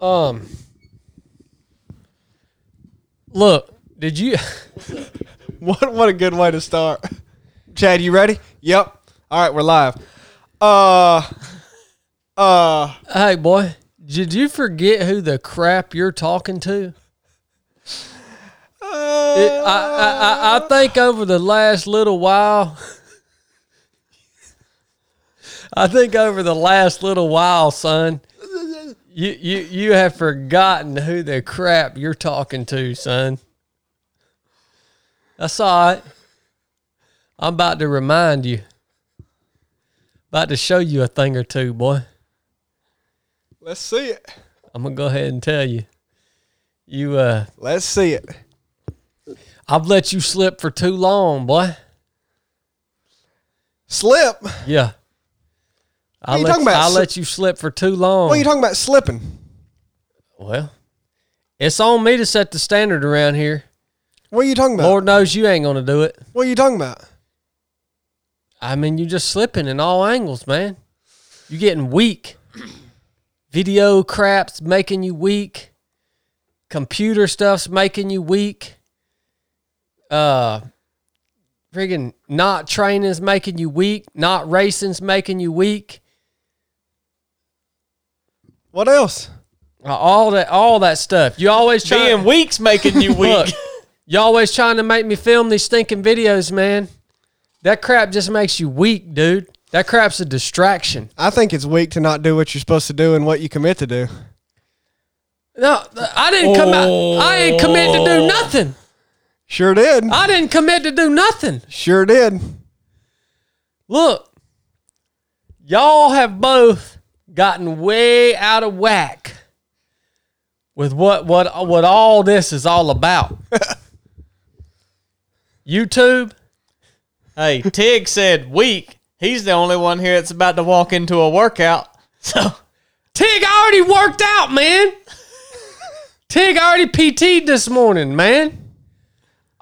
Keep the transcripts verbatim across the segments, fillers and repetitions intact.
Um, look, did you? what what a good way to start. Chad, you ready? Yep. All right, we're live. Uh, uh. Hey, boy, did you forget who the crap you're talking to? Uh, it, I, I, I, I think over the last little while, I think over the last little while, son, you, you, you have forgotten who the crap you're talking to, son. That's all right. I'm about to remind you. About to show you a thing or two, boy. Let's see it. I'm going to go ahead and tell you. You uh. Let's see it. I've let you slip for too long, boy. Slip? Yeah. What are you talking about? I let you slip for too long. What are you talking about slipping? Well, it's on me to set the standard around here. What are you talking about? Lord knows you ain't going to do it. What are you talking about? I mean, you're just slipping in all angles, man. You're getting weak. Video crap's making you weak. Computer stuff's making you weak. Uh, friggin' not training's making you weak. Not racing's making you weak. What else? All that, all that stuff. You always try being weak's making you weak. Look, you always trying to make me film these stinking videos, man. That crap just makes you weak, dude. That crap's a distraction. I think it's weak to not do what you're supposed to do and what you commit to do. No, I didn't come oh. out. I didn't commit to do nothing. Sure did. I didn't commit to do nothing. Sure did. Look, y'all have both gotten way out of whack with what what what all this is all about. YouTube. Hey, Tig said weak. He's the only one here that's about to walk into a workout. So, Tig already worked out, man. Tig already P T'd this morning, man.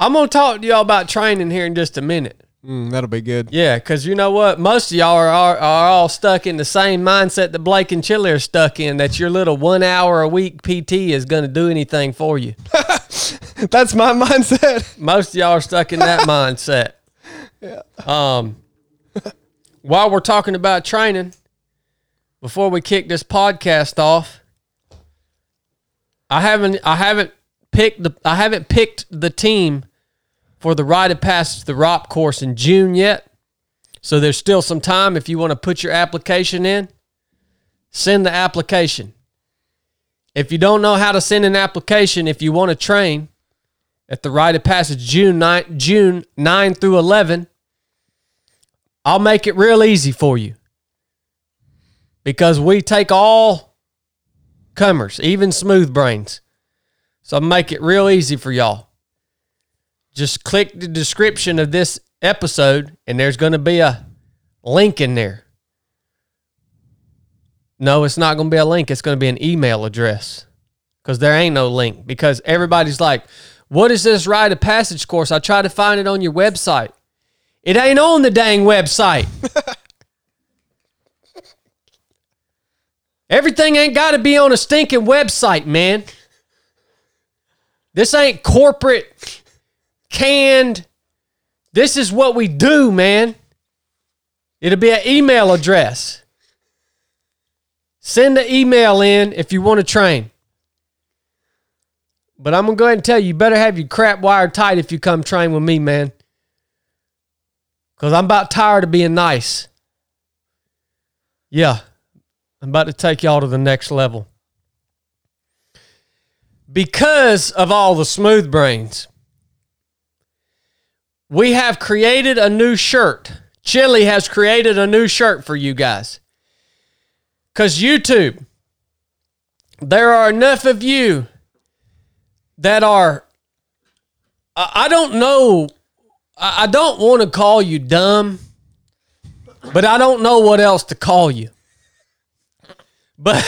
I'm going to talk to y'all about training here in just a minute. Mm, that'll be good. Yeah, because you know what? Most of y'all are, are, are all stuck in the same mindset that Blake and Chili are stuck in, that your little one hour a week P T is going to do anything for you. That's my mindset. Most of y'all are stuck in that mindset. Yeah. Um, while we're talking about training, before we kick this podcast off, I haven't, I haven't picked the, I haven't picked the team for the Rite of Passage, the R O P course in June yet. So there's still some time. If you want to put your application in, send the application. If you don't know how to send an application, if you want to train at the Rite of Passage June ninth, June ninth through eleven, I'll make it real easy for you. Because we take all comers, even smooth brains. So I'll make it real easy for y'all. Just click the description of this episode, and there's going to be a link in there. No, it's not going to be a link. It's going to be an email address. Because there ain't no link. Because everybody's like, what is this Rite of Passage course? I tried to find it on your website. It ain't on the dang website. Everything ain't got to be on a stinking website, man. This ain't corporate, canned. This is what we do, man. It'll be an email address. Send the email in if you want to train. But I'm going to go ahead and tell you, you better have your crap wired tight if you come train with me, man. Because I'm about tired of being nice. Yeah. I'm about to take y'all to the next level. Because of all the smooth brains, we have created a new shirt. Chili has created a new shirt for you guys. Because YouTube, there are enough of you that are, I don't know, I don't want to call you dumb, but I don't know what else to call you. But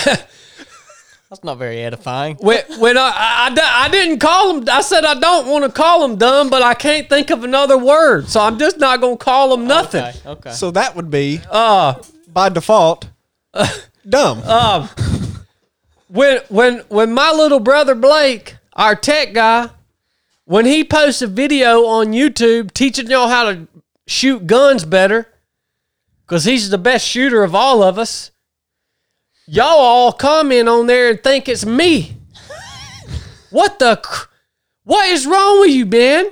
that's not very edifying. When, when I, I, I didn't call him, I said I don't want to call him dumb, but I can't think of another word, so I'm just not going to call him nothing. Okay, okay. So that would be, uh, by default, uh, dumb. Um, when when when my little brother Blake, our tech guy, when he posts a video on YouTube teaching y'all how to shoot guns better, because he's the best shooter of all of us, y'all all comment on there and think it's me. What the... What is wrong with you, Ben?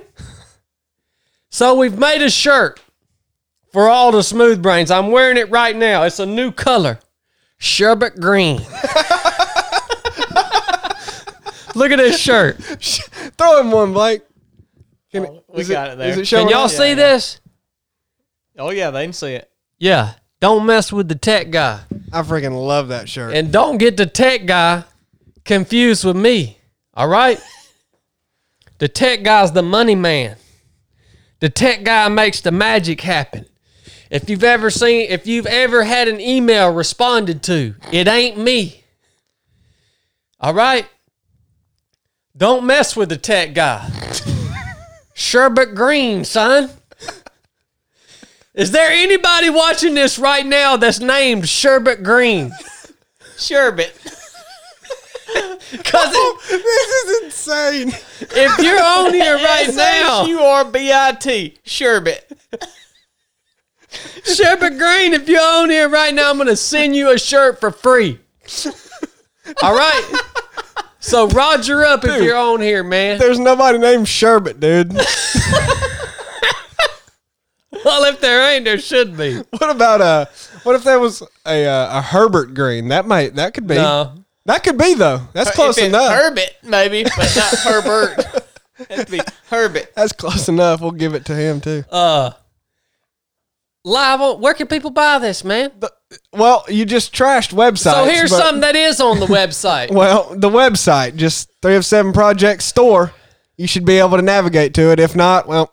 So we've made a shirt for all the smooth brains. I'm wearing it right now. It's a new color. Sherbet green. Look at this shirt. Throw him one, Blake. Can oh, we got it, it there. It can y'all see yeah, this? Oh, yeah. They can see it. Yeah. Don't mess with the tech guy. I freaking love that shirt. And don't get the tech guy confused with me. All right? The tech guy's the money man. The tech guy makes the magic happen. If you've ever seen, if you've ever had an email responded to, it ain't me. All right? Don't mess with the tech guy. Sherbet green, son. Is there anybody watching this right now that's named Sherbet Green? Sherbet. Cause oh, it, this is insane. If you're on here right S H U R B I T now, S H U R B I T, Sherbet. Sherbet Green, if you're on here right now, I'm going to send you a shirt for free. All right? So Roger up, dude, if you're on here, man. There's nobody named Sherbet, dude. Well, if there ain't, there should be. What about uh? What if there was a uh, a Herbert Green? That might that could be. No. That could be, though. That's close if it's enough. Herbert, maybe, but not Herbert. That'd be Herbert. That's close enough. We'll give it to him, too. Uh, live on, where can people buy this, man? The, well, you just trashed websites. So here's but, something that is on the website. Well, the website, just Three of Seven Project store. You should be able to navigate to it. If not, well...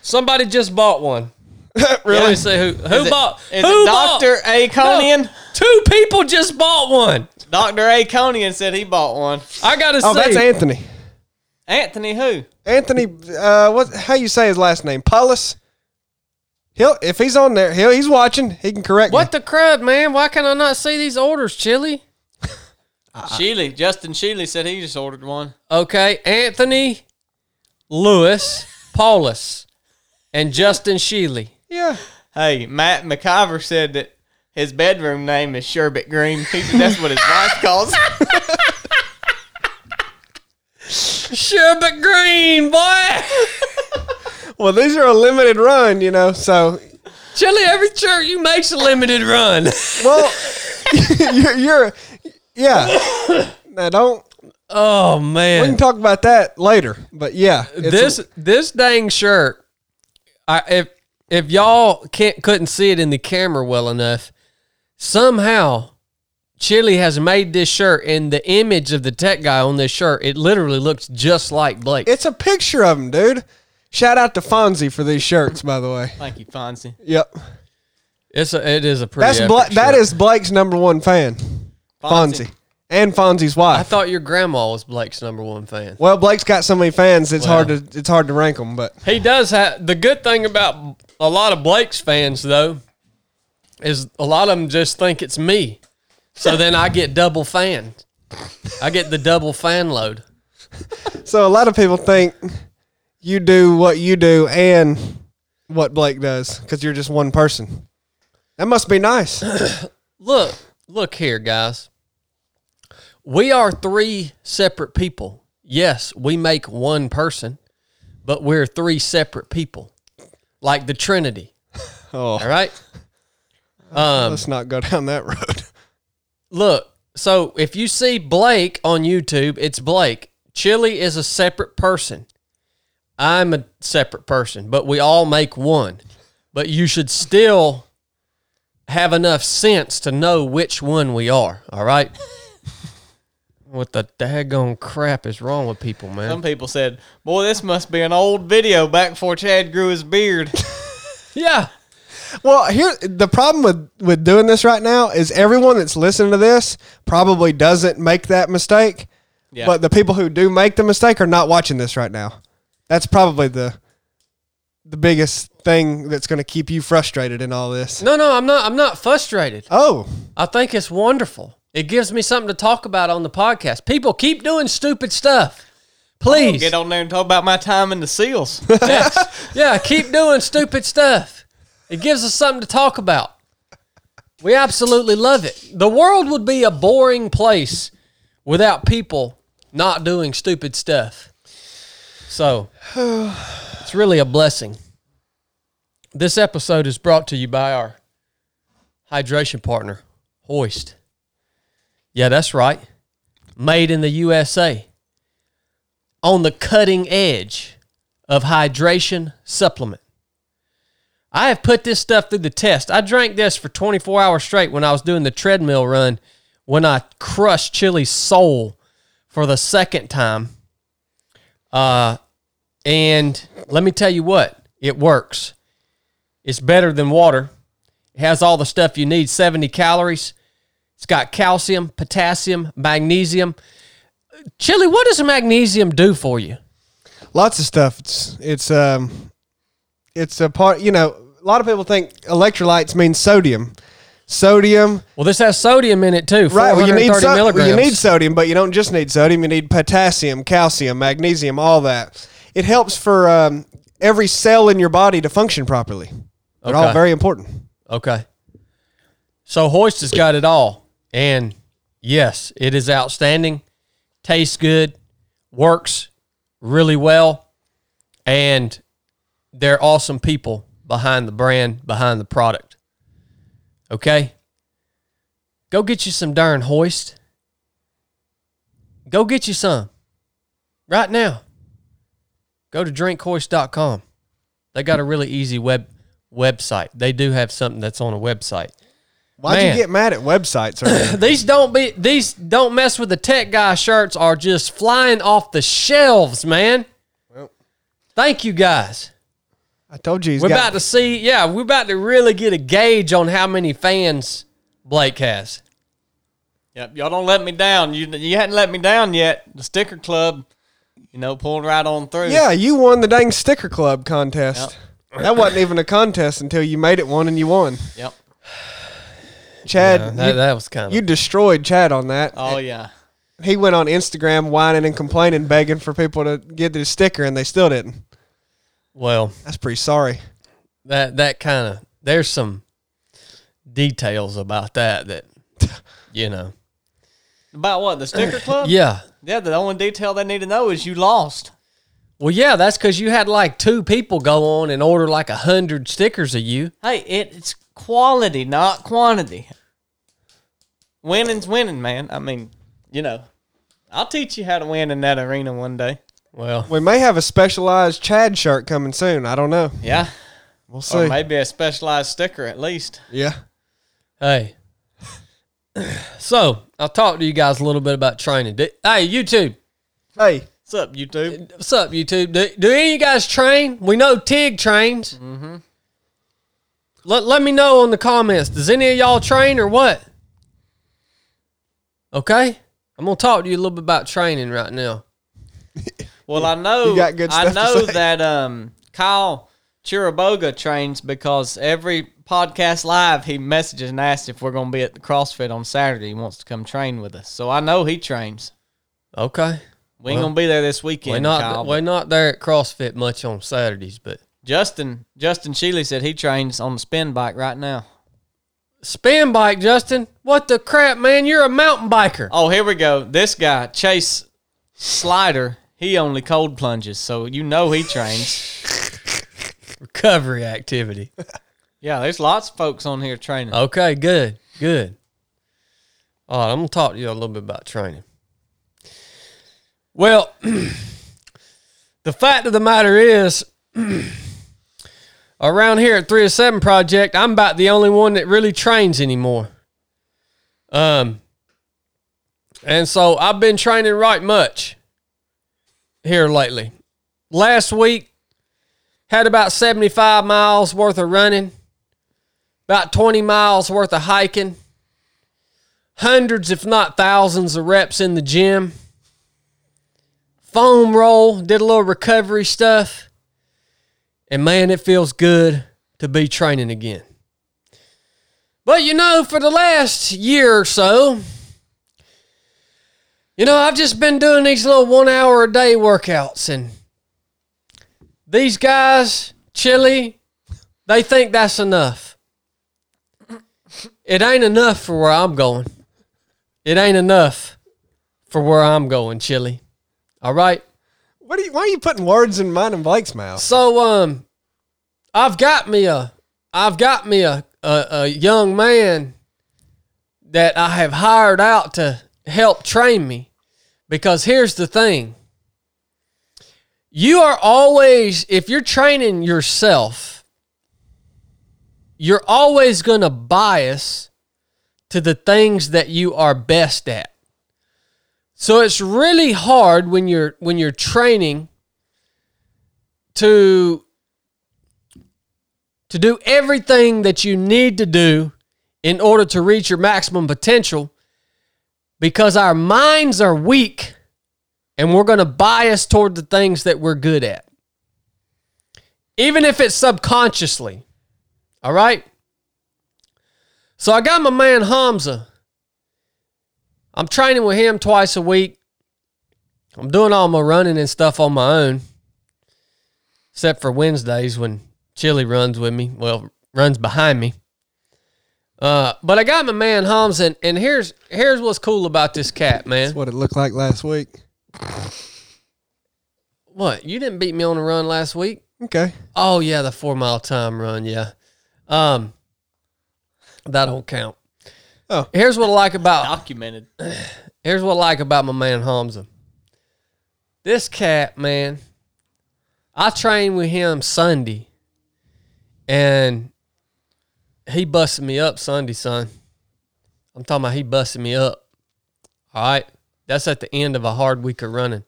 Somebody just bought one. Really? Yeah, let me see who, who is bought... It, is who it Doctor A. Conian? No, two people just bought one. Doctor A. Conian said he bought one. I gotta say. Oh, that's Anthony. Anthony who? Anthony, uh, what? How you say his last name? Paulus? He'll if he's on there, he'll he's watching. He can correct what me. What the crud, man? Why can I not see these orders, Chili? Chili, Justin Chili said he just ordered one. Okay, Anthony, Lewis, Paulus, and Justin Chili. Yeah. Hey, Matt McIver said that his bedroom name is Sherbet Green. He said that's what his wife calls Sherbet Green, boy. Well, these are a limited run, you know, so. Chili, every shirt you make's a limited run. Well, you're, you're, yeah. Now, don't. Oh, man. We can talk about that later, but yeah. This a, this dang shirt, I, if if y'all can't couldn't see it in the camera well enough, somehow, Chili has made this shirt, and the image of the tech guy on this shirt, it literally looks just like Blake. It's a picture of him, dude. Shout out to Fonzie for these shirts, by the way. Thank you, Fonzie. Yep. It's a, it is a pretty That's Bla shirt. That is Blake's number one fan, Fonzie. Fonzie. And Fonzie's wife. I thought your grandma was Blake's number one fan. Well, Blake's got so many fans, it's, well, hard, to, it's hard to rank them. But. He does have... The good thing about a lot of Blake's fans, though, is a lot of them just think it's me. So then I get double fanned. I get the double fan load. So a lot of people think you do what you do and what Blake does because you're just one person. That must be nice. Look, look here, guys. We are three separate people. Yes, we make one person, but we're three separate people, like the Trinity. Oh. All right? Um, Let's not go down that road. Look, so if you see Blake on YouTube, it's Blake. Chili is a separate person. I'm a separate person, but we all make one. But you should still have enough sense to know which one we are, all right? What the daggone crap is wrong with people, man? Some people said, boy, this must be an old video back before Chad grew his beard. Yeah. Well, here the problem with, with doing this right now is everyone that's listening to this probably doesn't make that mistake, yeah. But the people who do make the mistake are not watching this right now. That's probably the the biggest thing that's going to keep you frustrated in all this. No, no, I'm not. I'm not frustrated. Oh, I think it's wonderful. It gives me something to talk about on the podcast. People, keep doing stupid stuff. Please. Get on there and talk about my time in the SEALs. Yes. Yeah, keep doing stupid stuff. It gives us something to talk about. We absolutely love it. The world would be a boring place without people not doing stupid stuff. So, it's really a blessing. This episode is brought to you by our hydration partner, HOIST. Yeah, that's right. Made in the U S A. On the cutting edge of hydration supplement. I have put this stuff through the test. I drank this for twenty-four hours straight when I was doing the treadmill run when I crushed Chili's soul for the second time. Uh, and let me tell you what, it works. It's better than water. It has all the stuff you need, seventy calories. It's got calcium, potassium, magnesium. Chili, what does magnesium do for you? Lots of stuff. It's it's um it's a part, you know, a lot of people think electrolytes mean sodium. Sodium. Well, this has sodium in it too. Right. Well, you need so- milligrams. You need sodium, but you don't just need sodium. You need potassium, calcium, magnesium, all that. It helps for um, every cell in your body to function properly. They're okay. All very important. Okay. So Hoist has got it all, and yes, it is outstanding. Tastes good, works really well, and they're awesome people behind the brand, behind the product. Okay? Go get you some darn Hoist. Go get you some. Right now. Go to drink hoist dot com. They got a really easy web website. They do have something that's on a website. Why'd Man. you get mad at websites? these don't be these don't mess with the tech guy shirts are just flying off the shelves, man. Well, thank you guys. I told you he's we're got about me. to see. Yeah, we're about to really get a gauge on how many fans Blake has. Yep, y'all don't let me down. You you hadn't let me down yet. The sticker club, you know, pulling right on through. Yeah, you won the dang sticker club contest. Yep. That wasn't even a contest until you made it one and you won. Yep. Chad, yeah, that, you, that was kind of... you destroyed Chad on that. Oh, yeah. He went on Instagram whining and complaining, begging for people to get his sticker, and they still didn't. Well... that's pretty sorry. That that kind of... there's some details about that that, you know... about what? The sticker club? Yeah. Yeah, the only detail they need to know is you lost. Well, yeah, that's because you had like two people go on and order like a hundred stickers of you. Hey, it, it's... quality, not quantity. Winning's winning, man. I mean, you know, I'll teach you how to win in that arena one day. Well, we may have a specialized Chad shirt coming soon. I don't know. Yeah. We'll see. Or maybe a specialized sticker at least. Yeah. Hey. So, I'll talk to you guys a little bit about training. Hey, YouTube. Hey. What's up, YouTube? What's up, YouTube? Do, do any of you guys train? We know Tig trains. Mm-hmm. Let, let me know in the comments. Does any of y'all train or what? Okay? I'm going to talk to you a little bit about training right now. Well, I know I know that um, Kyle Chiriboga trains because every podcast live he messages and asks if we're going to be at the CrossFit on Saturday. He wants to come train with us. So I know he trains. Okay. We ain't well, going to be there this weekend, we're not, Kyle. We're not there at CrossFit much on Saturdays, but... Justin, Justin Sheely said he trains on the spin bike right now. Spin bike, Justin? What the crap, man? You're a mountain biker. Oh, here we go. This guy, Chase Slider, he only cold plunges, so you know he trains. Recovery activity. Yeah, there's lots of folks on here training. Okay, good, good. All right, I'm going to talk to you a little bit about training. Well, the fact of the matter is, around here at Three of Seven Project, I'm about the only one that really trains anymore. Um, and so I've been training right much here lately. Last week, had about seventy-five miles worth of running, about twenty miles worth of hiking, hundreds if not thousands of reps in the gym, foam roll, did a little recovery stuff. And man, it feels good to be training again. But you know, for the last year or so, You know, I've just been doing these little one hour a day workouts, and these guys, Chili, they think that's enough. It ain't enough for where I'm going. It ain't enough for where I'm going, Chili. All right? What are you, why are you putting words in mine and Blake's mouth? So, um, I've got me a, I've got me a, a, a young man that I have hired out to help train me, because here's the thing. You are always, if you're training yourself, you're always going to bias to the things that you are best at. So it's really hard when you're when you're training to to do everything that you need to do in order to reach your maximum potential, because our minds are weak and we're going to bias toward the things that we're good at, even if it's subconsciously. All right? So I got my man Hamza. I'm training with him twice a week. I'm doing all my running and stuff on my own, except for Wednesdays when Chili runs with me, well, runs behind me. Uh, but I got my man Hamza, and, and here's here's what's cool about this cat, man. That's what it looked like last week. What? You didn't beat me on a run last week? Okay. Oh, yeah, the four-mile time run, yeah. Um, that don't count. Oh. Here's what I like about... Documented. Here's what I like about my man Hamza. This cat, man, I trained with him Sunday, and... he busted me up Sunday, son. I'm talking about he busted me up. All right? That's at the end of a hard week of running.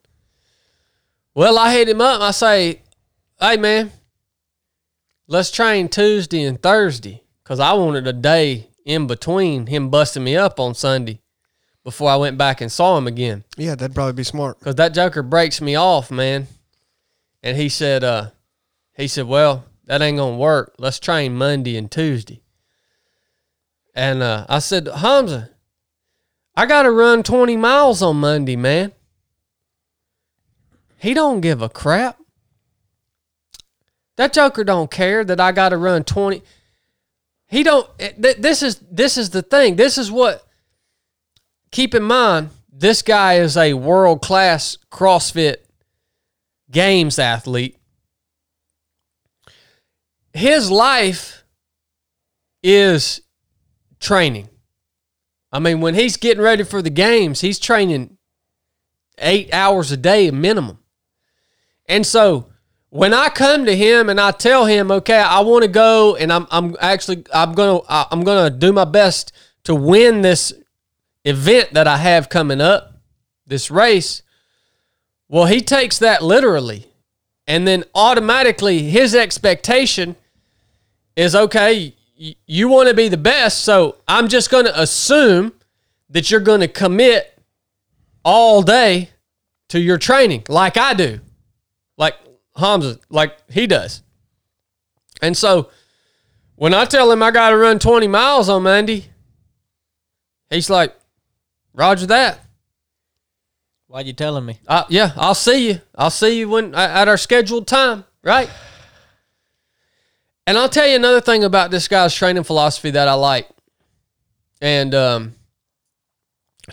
Well, I hit him up and I say, hey, man, let's train Tuesday and Thursday, because I wanted a day in between him busting me up on Sunday before I went back and saw him again. Yeah, that'd probably be smart. Because that joker breaks me off, man. And he said, uh, he said, well, that ain't going to work. Let's train Monday and Tuesday. And uh, I said, Hamza, I got to run twenty miles on Monday, man. He don't give a crap. That joker don't care that I got to run twenty. He don't, th this is, this is the thing. This is what, keep in mind, this guy is a world-class CrossFit Games athlete. His life is training. I mean, when he's getting ready for the games, he's training eight hours a day minimum. And so when I come to him and I tell him, okay, I want to go and I'm I'm actually I'm gonna I'm gonna do my best to win this event that I have coming up, this race. Well, he takes that literally. And then automatically his expectation is, okay, you want to be the best, so I'm just going to assume that you're going to commit all day to your training like I do, like Hamza, like he does. And so when I tell him I got to run twenty miles on Monday, he's like, roger that. Why you telling me? Uh, yeah, I'll see you. I'll see you when at our scheduled time, right? And I'll tell you another thing about this guy's training philosophy that I like. And um,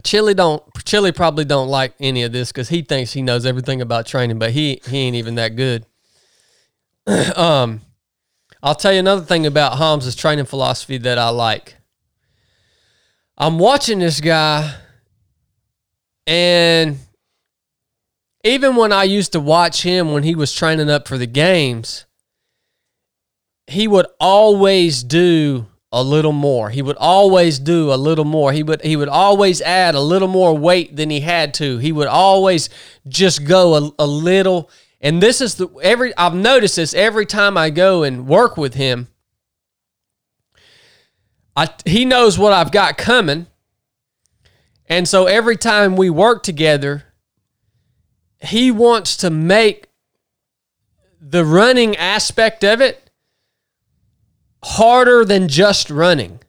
Chili don't Chili probably don't like any of this because he thinks he knows everything about training, but he he ain't even that good. um, I'll tell you another thing about Hamza's training philosophy that I like. I'm watching this guy, and even when I used to watch him when he was training up for the games, he would always do a little more. He would always do a little more. He would he would always add a little more weight than he had to. He would always just go a, a little. And this is the every I've noticed this every time I go and work with him. I he knows what I've got coming. And so every time we work together, he wants to make the running aspect of it harder than just running,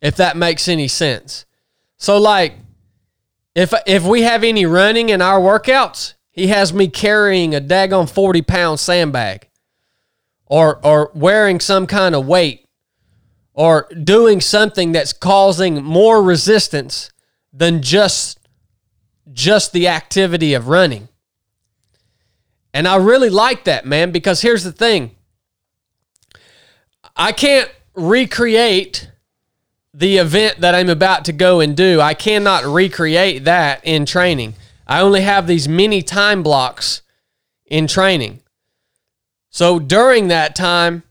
if that makes any sense. So, like, If if we have any running in our workouts, he has me carrying a daggone forty pound sandbag, or or wearing some kind of weight, or doing something that's causing more resistance than just just the activity of running. And I really like that, man, because here's the thing. I can't recreate the event that I'm about to go and do. I cannot recreate that in training. I only have these mini time blocks in training. So during that time,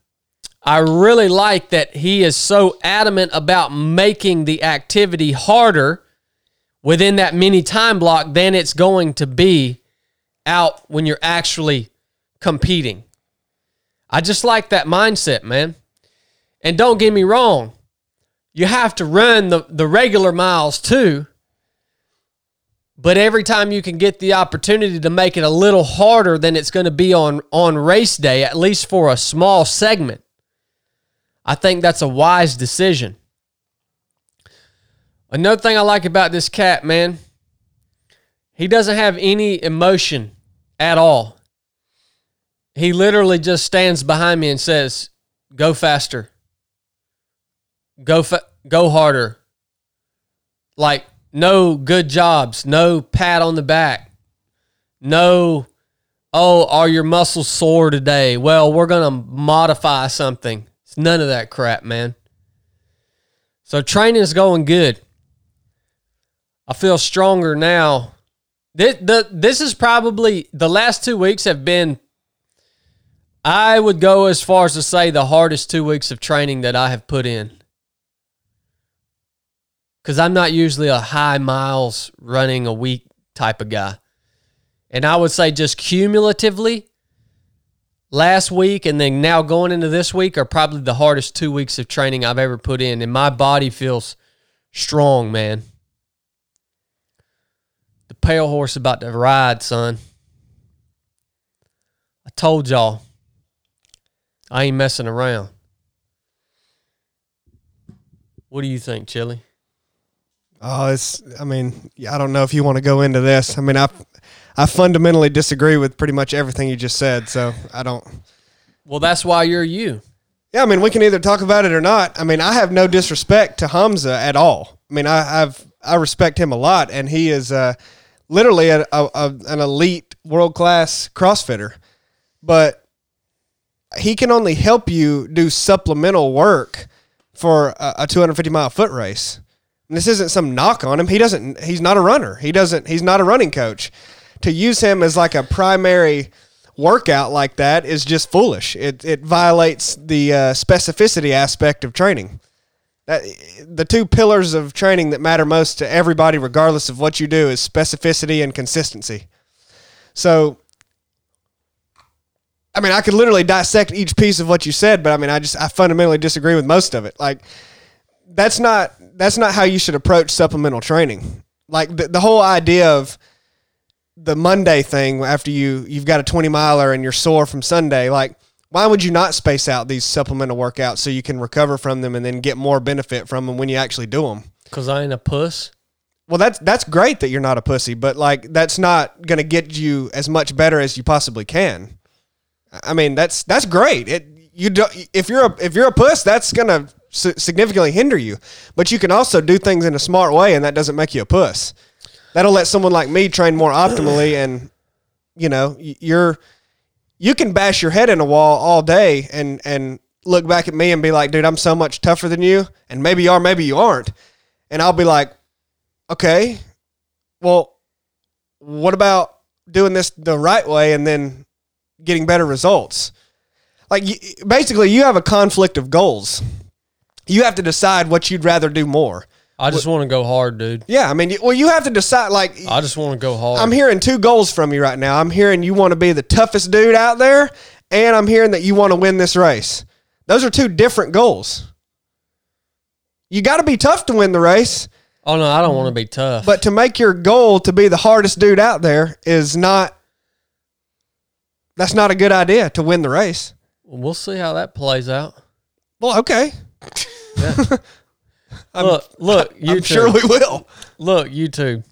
I really like that he is so adamant about making the activity harder within that mini time block than it's going to be out when you're actually competing. I just like that mindset, man. And don't get me wrong, you have to run the, the regular miles too, but every time you can get the opportunity to make it a little harder than it's going to be on, on race day, at least for a small segment, I think that's a wise decision. Another thing I like about this cat, man, he doesn't have any emotion at all. He literally just stands behind me and says, go faster. Go fa- go harder. Like, no good jobs, no pat on the back, no, oh, are your muscles sore today? Well, we're going to modify something. It's none of that crap, man. So training is going good. I feel stronger now. This, the, this is probably, the last two weeks have been, I would go as far as to say, the hardest two weeks of training that I have put in. Because I'm not usually a high miles running a week type of guy. And I would say just cumulatively, last week and then now going into this week are probably the hardest two weeks of training I've ever put in. And my body feels strong, man. The pale horse about to ride, son. I told y'all, I ain't messing around. What do you think, Chili? Oh, it's, I mean, I don't know if you want to go into this. I mean, I, I fundamentally disagree with pretty much everything you just said, so I don't. Well, that's why you're you. Yeah, I mean, we can either talk about it or not. I mean, I have no disrespect to Hamza at all. I mean, I, I've, I respect him a lot, and he is uh, literally a, a, a, an elite, world-class CrossFitter. But he can only help you do supplemental work for a, a two hundred fifty mile foot race. This isn't some knock on him. He doesn't, he's not a runner. He doesn't, he's not a running coach. To use him as like a primary workout like that is just foolish. It it violates the uh, specificity aspect of training. That, the two pillars of training that matter most to everybody, regardless of what you do, is specificity and consistency. So, I mean, I could literally dissect each piece of what you said, but I mean, I just, I fundamentally disagree with most of it. Like, That's not that's not how you should approach supplemental training. Like the, the whole idea of the Monday thing after you you've got a twenty miler and you're sore from Sunday. Like, why would you not space out these supplemental workouts so you can recover from them and then get more benefit from them when you actually do them? Because I ain't a puss. Well, that's that's great that you're not a pussy, but like that's not gonna get you as much better as you possibly can. I mean, that's that's great. It you do, if you're a if you're a puss, that's gonna significantly hinder you, but you can also do things in a smart way, and that doesn't make you a puss. That'll let someone like me train more optimally, and you know, you're you can bash your head in a wall all day and and look back at me and be like, dude, I'm so much tougher than you, and maybe you are, maybe you aren't, and I'll be like, okay, well, what about doing this the right way and then getting better results? Like, basically, you have a conflict of goals. You have to decide what you'd rather do more. I just want to go hard, dude. Yeah, I mean, well, you have to decide, like... I just want to go hard. I'm hearing two goals from you right now. I'm hearing you want to be the toughest dude out there, and I'm hearing that you want to win this race. Those are two different goals. You got to be tough to win the race. Oh, no, I don't want to be tough. But to make your goal to be the hardest dude out there is not... That's not a good idea to win the race. We'll see how that plays out. Well, okay. Yeah. look, look, YouTube. I'm sure we will. Look, YouTube.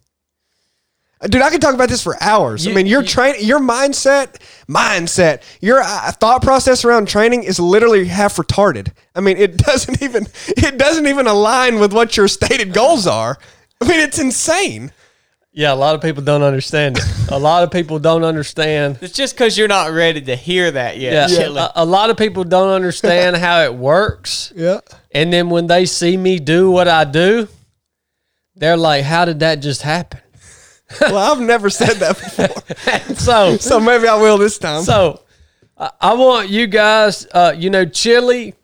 Dude, I could talk about this for hours. You, I mean, your you, train, your mindset, mindset, your uh, thought process around training is literally half retarded. I mean, it doesn't even it doesn't even align with what your stated goals are. I mean, it's insane. Yeah, a lot of people don't understand it. A lot of people don't understand. It's just because you're not ready to hear that yet. Yeah, yeah. A, a lot of people don't understand how it works. Yeah. And then when they see me do what I do, they're like, how did that just happen? Well, I've never said that before. so so maybe I will this time. So uh, I want you guys, uh, you know, Chili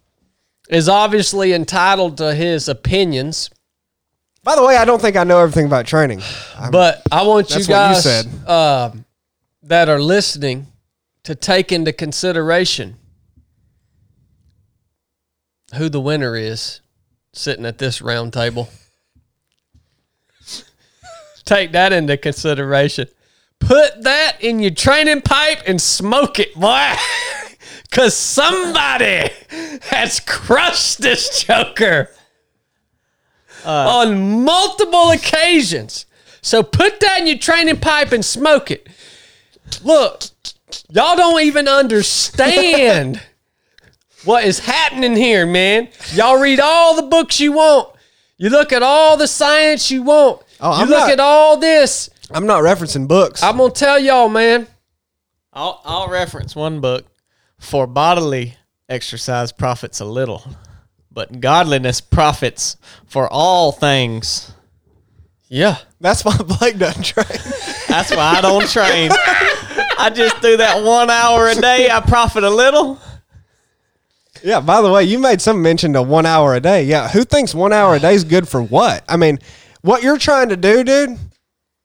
is obviously entitled to his opinions. By the way, I don't think I know everything about training. I'm, but I want you guys you said. Uh, that are listening to take into consideration who the winner is sitting at this round table. Take that into consideration. Put that in your training pipe and smoke it, boy. Because somebody has crushed this joker uh, on multiple occasions. So put that in your training pipe and smoke it. Look, y'all don't even understand what is happening here, man. Y'all read all the books you want. You look at all the science you want. Oh, you I'm look not, at all this. I'm not referencing books. I'm going to tell y'all, man. I'll, I'll reference one book. For bodily exercise profits a little, but godliness profits for all things. Yeah. That's why Blake doesn't train. That's why I don't train. I just do that one hour a day. I profit a little. Yeah, by the way, you made some mention to one hour a day. Yeah, who thinks one hour a day is good for what? I mean... What you're trying to do, dude,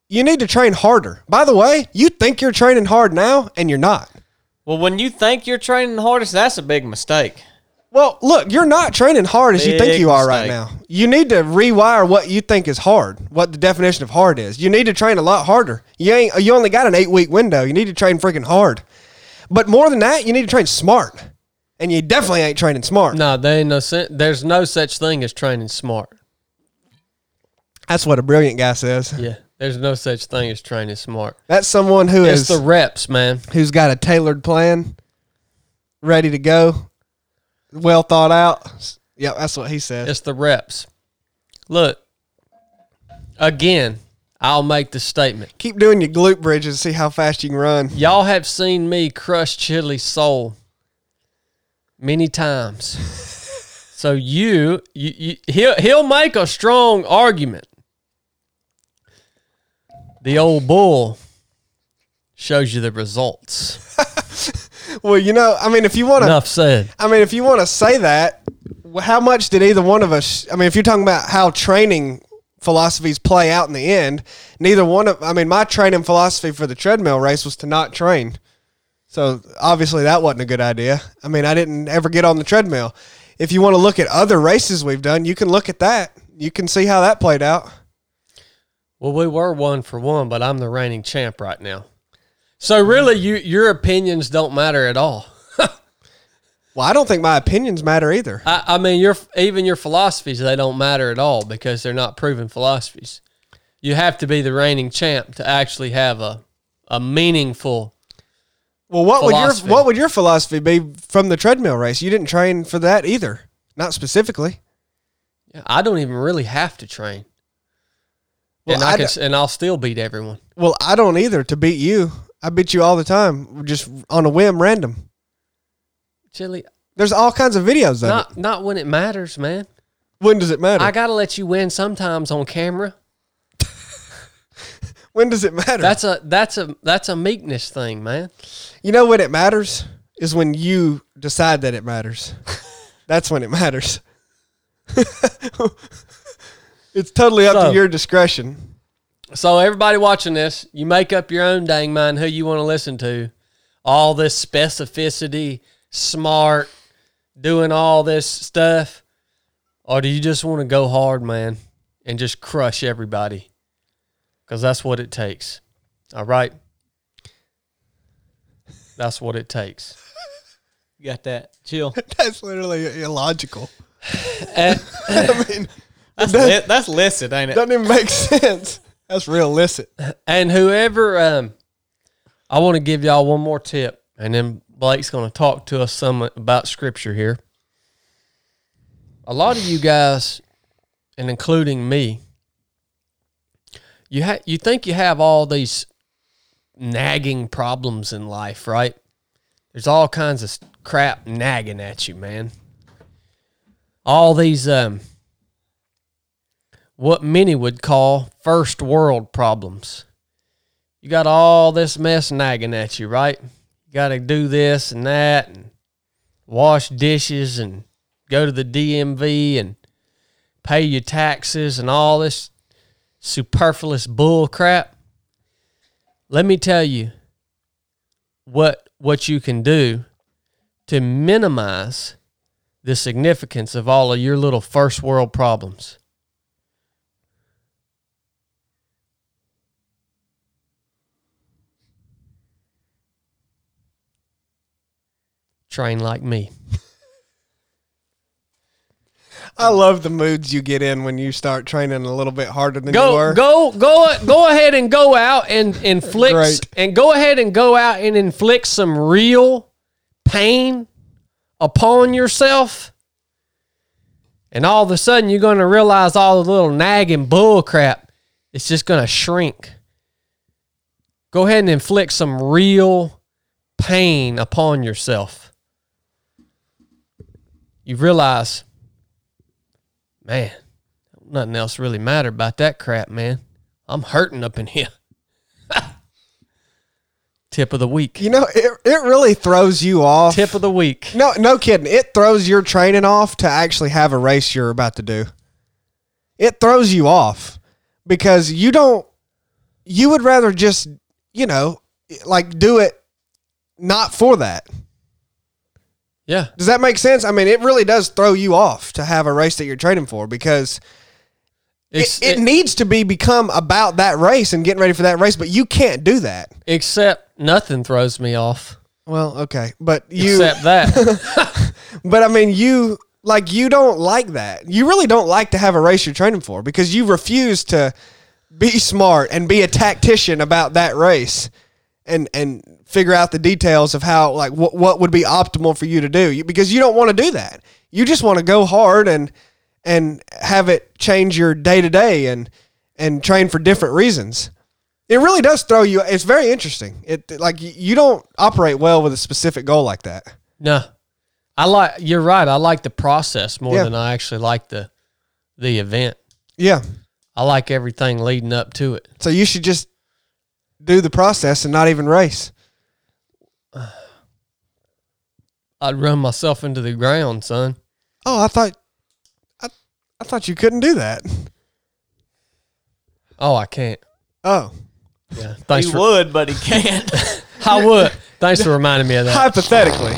you need to train harder. By the way, you think you're training hard now, and you're not. Well, when you think you're training hardest, that's a big mistake. Well, look, you're not training hard as big you think you are mistake. Right now. You need to rewire what you think is hard, what the definition of hard is. You need to train a lot harder. You ain't, you only got an eight-week window. You need to train freaking hard. But more than that, you need to train smart, and you definitely ain't training smart. No, there ain't no, there's no such thing as training smart. That's what a brilliant guy says. Yeah, there's no such thing as training smart. That's someone who it's is... It's the reps, man. Who's got a tailored plan, ready to go, well thought out. Yeah, that's what he says. It's the reps. Look, again, I'll make the statement. Keep doing your glute bridge and see how fast you can run. Y'all have seen me crush Chili's soul many times. So you, you, you he'll, he'll make a strong argument. The old bull shows you the results. Well, you know, I mean, if you want to... Enough said. I mean, if you want to say that, how much did either one of us... I mean, if you're talking about how training philosophies play out in the end, neither one of... I mean, my training philosophy for the treadmill race was to not train. So, obviously, that wasn't a good idea. I mean, I didn't ever get on the treadmill. If you want to look at other races we've done, you can look at that. You can see how that played out. Well, we were one for one, but I'm the reigning champ right now. So really, you your opinions don't matter at all. Well, I don't think my opinions matter either. I, I mean, your even your philosophies, they don't matter at all because they're not proven philosophies. You have to be the reigning champ to actually have a, a meaningful Well, what philosophy. would your what would your philosophy be from the treadmill race? You didn't train for that either, not specifically. Yeah, I don't even really have to train. Well, and, I I can, and I'll still beat everyone. Well, I don't either to beat you. I beat you all the time, just on a whim, random. Chili. There's all kinds of videos, though. Not, not when it matters, man. When does it matter? I got to let you win sometimes on camera. When does it matter? That's a, that's, a, that's a meekness thing, man. You know when it matters is when you decide that it matters. That's when it matters. It's totally up so, to your discretion. So everybody watching this, you make up your own dang mind who you want to listen to. All this specificity, smart, doing all this stuff. Or do you just want to go hard, man, and just crush everybody? Because that's what it takes. All right? That's what it takes. You got that? Chill. That's literally illogical. And, I mean... That's, li that's listed, ain't it? Doesn't even make sense. That's realistic. And whoever, um, I want to give y'all one more tip, and then Blake's going to talk to us some about Scripture here. A lot of you guys, and including me, you ha- you think you have all these nagging problems in life, right? There's all kinds of crap nagging at you, man. All these, um, what many would call first world problems. You got all this mess nagging at you, right? You got to do this and that and wash dishes and go to the D M V and pay your taxes and all this superfluous bull crap. Let me tell you what what you can do to minimize the significance of all of your little first world problems. Train like me. I love the moods you get in when you start training a little bit harder than go, you were. Go, go, go ahead and go out and inflict, Great. and go ahead and go out and inflict some real pain upon yourself. And all of a sudden, you're going to realize all the little nagging bull crap. It's just going to shrink. Go ahead and inflict some real pain upon yourself. You realize, man, nothing else really mattered about that crap, man. I'm hurting up in here. Tip of the week. You know, it it really throws you off. Tip of the week. No, no kidding. It throws your training off to actually have a race you're about to do. It throws you off because you don't, you would rather just, you know, like do it not for that. Yeah. Does that make sense? I mean, it really does throw you off to have a race that you're training for because it, it needs to be become about that race and getting ready for that race, but you can't do that. Except nothing throws me off. Well, okay. But you. Except that. But I mean, you like, you don't like that. You really don't like to have a race you're training for because you refuse to be smart and be a tactician about that race and, and, figure out the details of how, like, what what would be optimal for you to do, you, because you don't want to do that. You just want to go hard and and have it change your day to day and and train for different reasons. It really does throw you. It's very interesting. It like you don't operate well with a specific goal like that. No, I like. You're right. I like the process more yeah. than I actually like the the event. Yeah, I like everything leading up to it. So you should just do the process and not even race. I'd run myself into the ground, son. Oh, I thought, I, I thought you couldn't do that. Oh, I can't. Oh, yeah. Thanks he for, would, but he can't. I would. Thanks for reminding me of that. Hypothetically,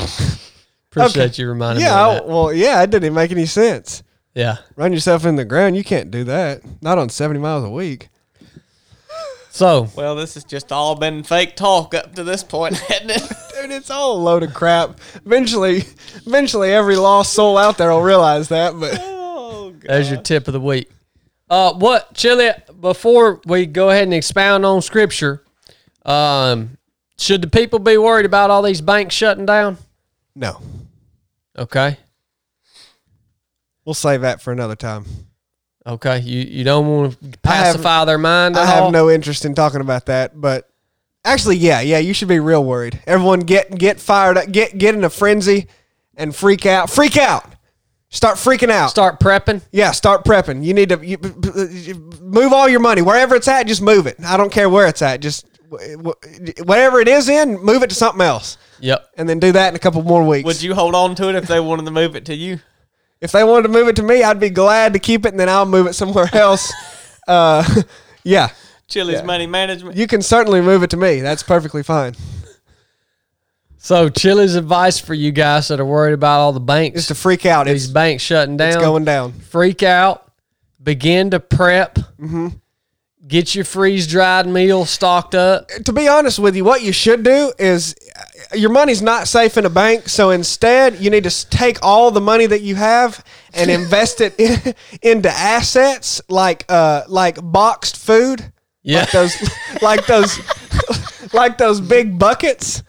appreciate okay. you reminding yeah, me. Yeah. Well, yeah, it didn't even make any sense. Yeah. Run yourself in the ground. You can't do that. Not on seventy miles a week. So well, this has just all been fake talk up to this point, hasn't it? Dude, it's all a load of crap. Eventually, eventually, every lost soul out there will realize that. But oh, God. There's your tip of the week. Uh, what, Chili? Before we go ahead and expound on Scripture, um, should the people be worried about all these banks shutting down? No. Okay. We'll save that for another time. Okay, you, you don't want to pacify have, their mind at I have all? No interest in talking about that, but actually, yeah, yeah, you should be real worried. Everyone get get fired up, get, get in a frenzy and freak out. Freak out. Start freaking out. Start prepping? Yeah, start prepping. You need to you, move all your money. Wherever it's at, just move it. I don't care where it's at. Just whatever it is in, move it to something else. Yep. And then do that in a couple more weeks. Would you hold on to it if they wanted to move it to you? If they wanted to move it to me, I'd be glad to keep it, and then I'll move it somewhere else. Uh, yeah. Chili's yeah. money management. You can certainly move it to me. That's perfectly fine. So Chili's advice for you guys that are worried about all the banks. Is to freak out. These it's, banks shutting down. It's going down. Freak out. Begin to prep. Mm-hmm. Get your freeze-dried meal stocked up. To be honest with you, what you should do is your money's not safe in a bank, so instead you need to take all the money that you have and invest it in, into assets like uh, like boxed food. Yeah. Like those, like those, like those big buckets.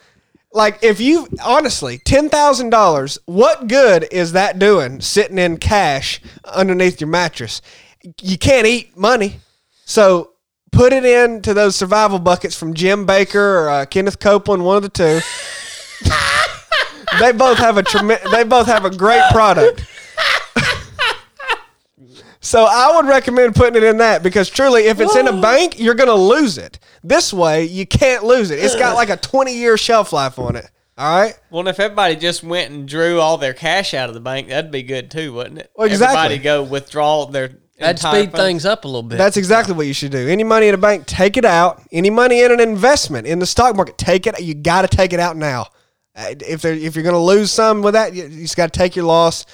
Like if you, honestly, ten thousand dollars, what good is that doing sitting in cash underneath your mattress? You can't eat money. So put it into those survival buckets from Jim Baker or uh, Kenneth Copeland, one of the two. They both have a trem- they both have a great product. So I would recommend putting it in that, because truly, if it's Whoa. in a bank, you're going to lose it. This way, you can't lose it. It's got like a twenty-year shelf life on it. All right? Well, if everybody just went and drew all their cash out of the bank, that'd be good too, wouldn't it? Well, exactly. Everybody go withdraw their That'd speed funds. things up a little bit. That's exactly what you should do. Any money in a bank, take it out. Any money in an investment, in the stock market, take it. You got to take it out now. If they're, if you're going to lose some with that, you, you just got to take your loss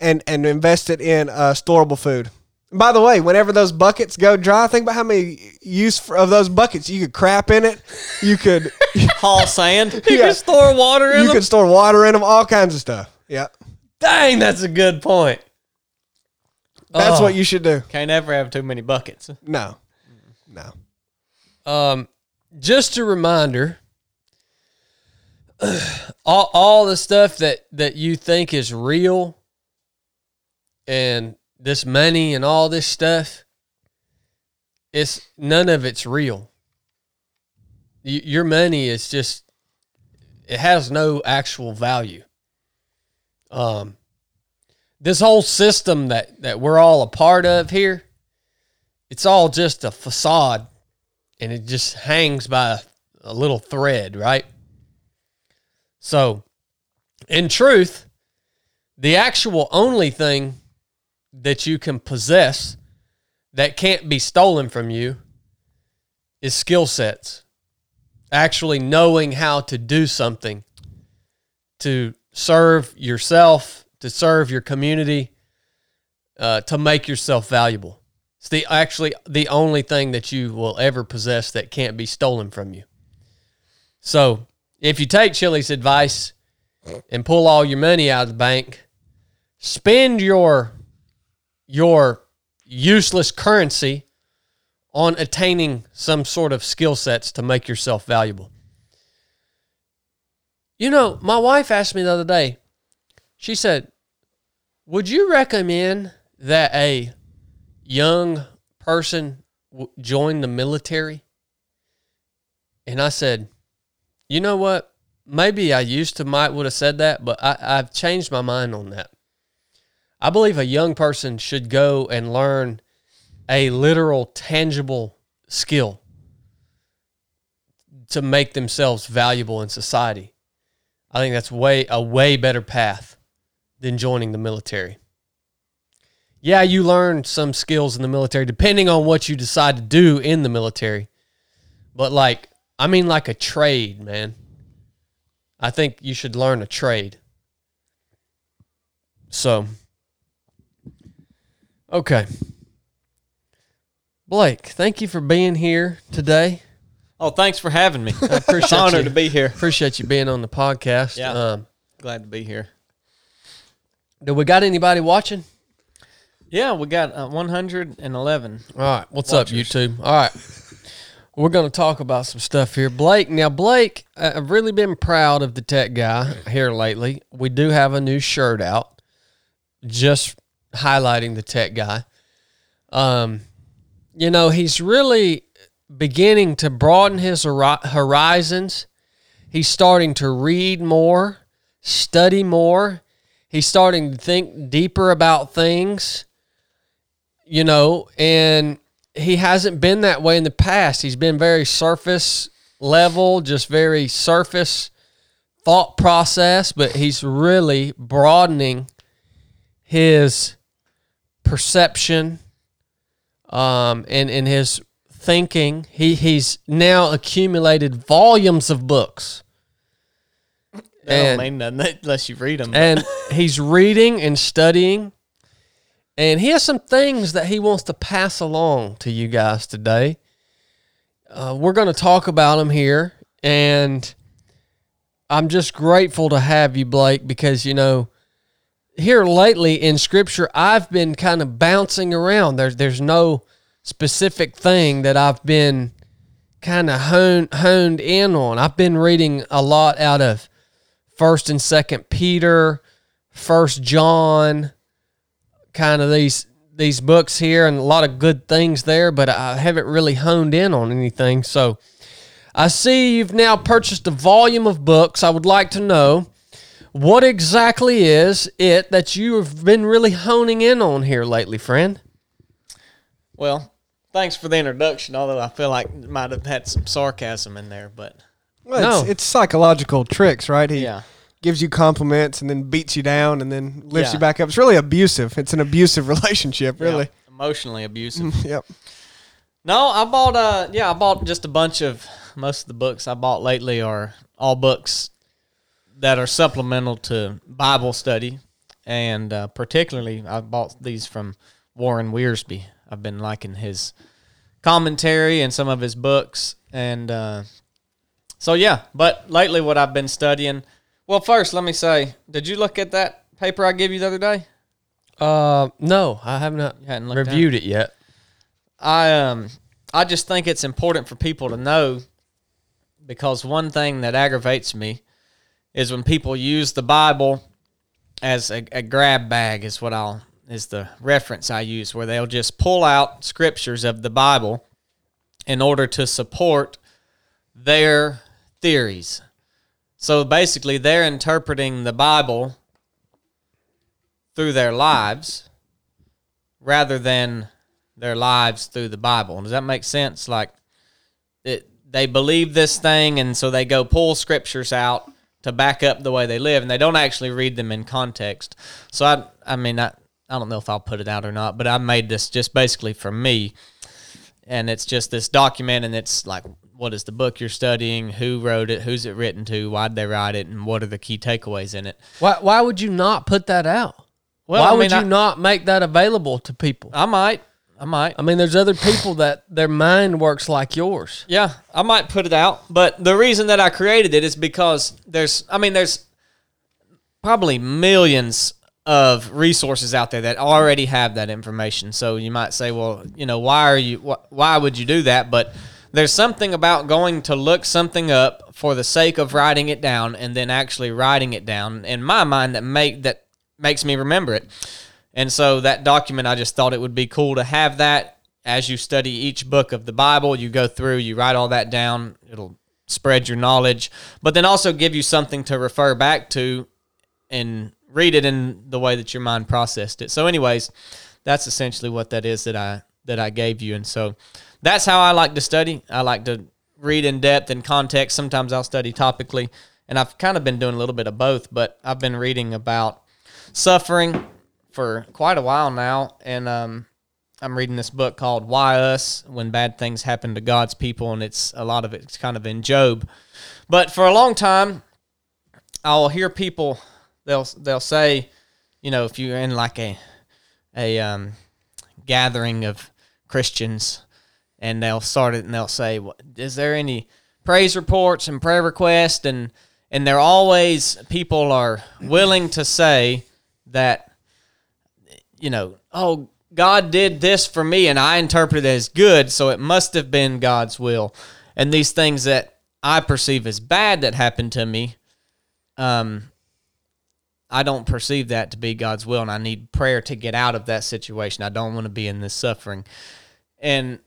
and, and invest it in uh, storable food. And by the way, whenever those buckets go dry, think about how many use for, of those buckets. You could crap in it. You could haul sand. You yeah. could store water in you them. You could store water in them, all kinds of stuff. Yeah. Dang, that's a good point. That's oh, what you should do. Can't ever have too many buckets. No. No. Um, just a reminder, all, all the stuff that, that you think is real and this money and all this stuff, it's none of it's real. Y- your money is just, it has no actual value. Um. This whole system that, that we're all a part of here, it's all just a facade, and it just hangs by a, a little thread, right? So, in truth, the actual only thing that you can possess that can't be stolen from you is skill sets. Actually knowing how to do something to serve yourself, to serve your community, uh, to make yourself valuable. It's the actually the only thing that you will ever possess that can't be stolen from you. So if you take Chili's advice and pull all your money out of the bank, spend your, your useless currency on attaining some sort of skill sets to make yourself valuable. You know, my wife asked me the other day, she said, would you recommend that a young person w- join the military? And I said, you know what? Maybe I used to might would have said that, but I, I've changed my mind on that. I believe a young person should go and learn a literal, tangible skill to make themselves valuable in society. I think that's way a way better path than joining the military. Yeah, you learn some skills in the military, depending on what you decide to do in the military. But like, I mean like a trade, man. I think you should learn a trade. So, okay. Blake, thank you for being here today. Oh, thanks for having me. I appreciate it's an honor you. to be here. Appreciate you being on the podcast. Yeah, um, glad to be here. Do we got anybody watching? Yeah, we got uh, one hundred eleven. All right. What's watchers. up, YouTube? All right. We're going to talk about some stuff here. Blake, now, Blake, uh, I've really been proud of the tech guy here lately. We do have a new shirt out just highlighting the tech guy. Um, you know, he's really beginning to broaden his horizons. He's starting to read more, study more. He's starting to think deeper about things, you know, and he hasn't been that way in the past. He's been very surface level, just very surface thought process, but he's really broadening his perception um, and, and his thinking. He, he's now accumulated volumes of books. They don't mean nothing unless you read them. And he's reading and studying. And he has some things that he wants to pass along to you guys today. Uh, we're going to talk about them here. And I'm just grateful to have you, Blake, because, you know, here lately in Scripture, I've been kind of bouncing around. There's, there's no specific thing that I've been kind of honed, honed in on. I've been reading a lot out of First and Second Peter, First John, kind of these these books here, and a lot of good things there, but I haven't really honed in on anything. So I see you've now purchased a volume of books. I would like to know, what exactly is it that you've been really honing in on here lately, friend? Well, thanks for the introduction, although I feel like it might have had some sarcasm in there, but... Well, no. it's, it's psychological tricks, right? He yeah. gives you compliments and then beats you down and then lifts yeah. you back up. It's really abusive. It's an abusive relationship, really. Yeah. Emotionally abusive. Yep. No, I bought uh, yeah, I bought just a bunch of, most of the books I bought lately are all books that are supplemental to Bible study. And uh, particularly, I bought these from Warren Wiersbe. I've been liking his commentary and some of his books. And... Uh, So, yeah, but lately what I've been studying... Well, first, let me say, did you look at that paper I gave you the other day? Uh, no, I have not reviewed it yet. I um, I just think it's important for people to know, because one thing that aggravates me is when people use the Bible as a, a grab bag, is what I'll is the reference I use, where they'll just pull out scriptures of the Bible in order to support their theories. So basically, they're interpreting the Bible through their lives rather than their lives through the Bible. Does that make sense? Like, it, they believe this thing, and so they go pull scriptures out to back up the way they live, and they don't actually read them in context. So, I I mean, I, I don't know if I'll put it out or not, but I made this just basically for me, and it's just this document, and it's like, what is the book you're studying? Who wrote it? Who's it written to? Why'd they write it? And what are the key takeaways in it? Why, why would you not put that out? Well, why I mean, would you I, not make that available to people? I might. I might. I mean, there's other people that their mind works like yours. Yeah, I might put it out. But the reason that I created it is because there's, I mean, there's probably millions of resources out there that already have that information. So you might say, well, you know, why are you, wh- why would you do that? But there's something about going to look something up for the sake of writing it down and then actually writing it down in my mind that make that makes me remember it. And so that document, I just thought it would be cool to have that as you study each book of the Bible. You go through, you write all that down. It'll spread your knowledge, but then also give you something to refer back to and read it in the way that your mind processed it. So anyways, that's essentially what that is that I that I gave you. And so that's how I like to study. I like to read in depth and context. Sometimes I'll study topically, and I've kind of been doing a little bit of both, but I've been reading about suffering for quite a while now, and um, I'm reading this book called Why Us? When Bad Things Happen to God's People, and it's a lot of it's kind of in Job. But for a long time, I'll hear people, they'll they'll say, you know, if you're in like a, a um, gathering of Christians, and they'll start it and they'll say, well, is there any praise reports and prayer requests? And, and they're always, people are willing to say that, you know, oh, God did this for me and I interpret it as good, so it must have been God's will. And these things that I perceive as bad that happened to me, um, I don't perceive that to be God's will, and I need prayer to get out of that situation. I don't want to be in this suffering. And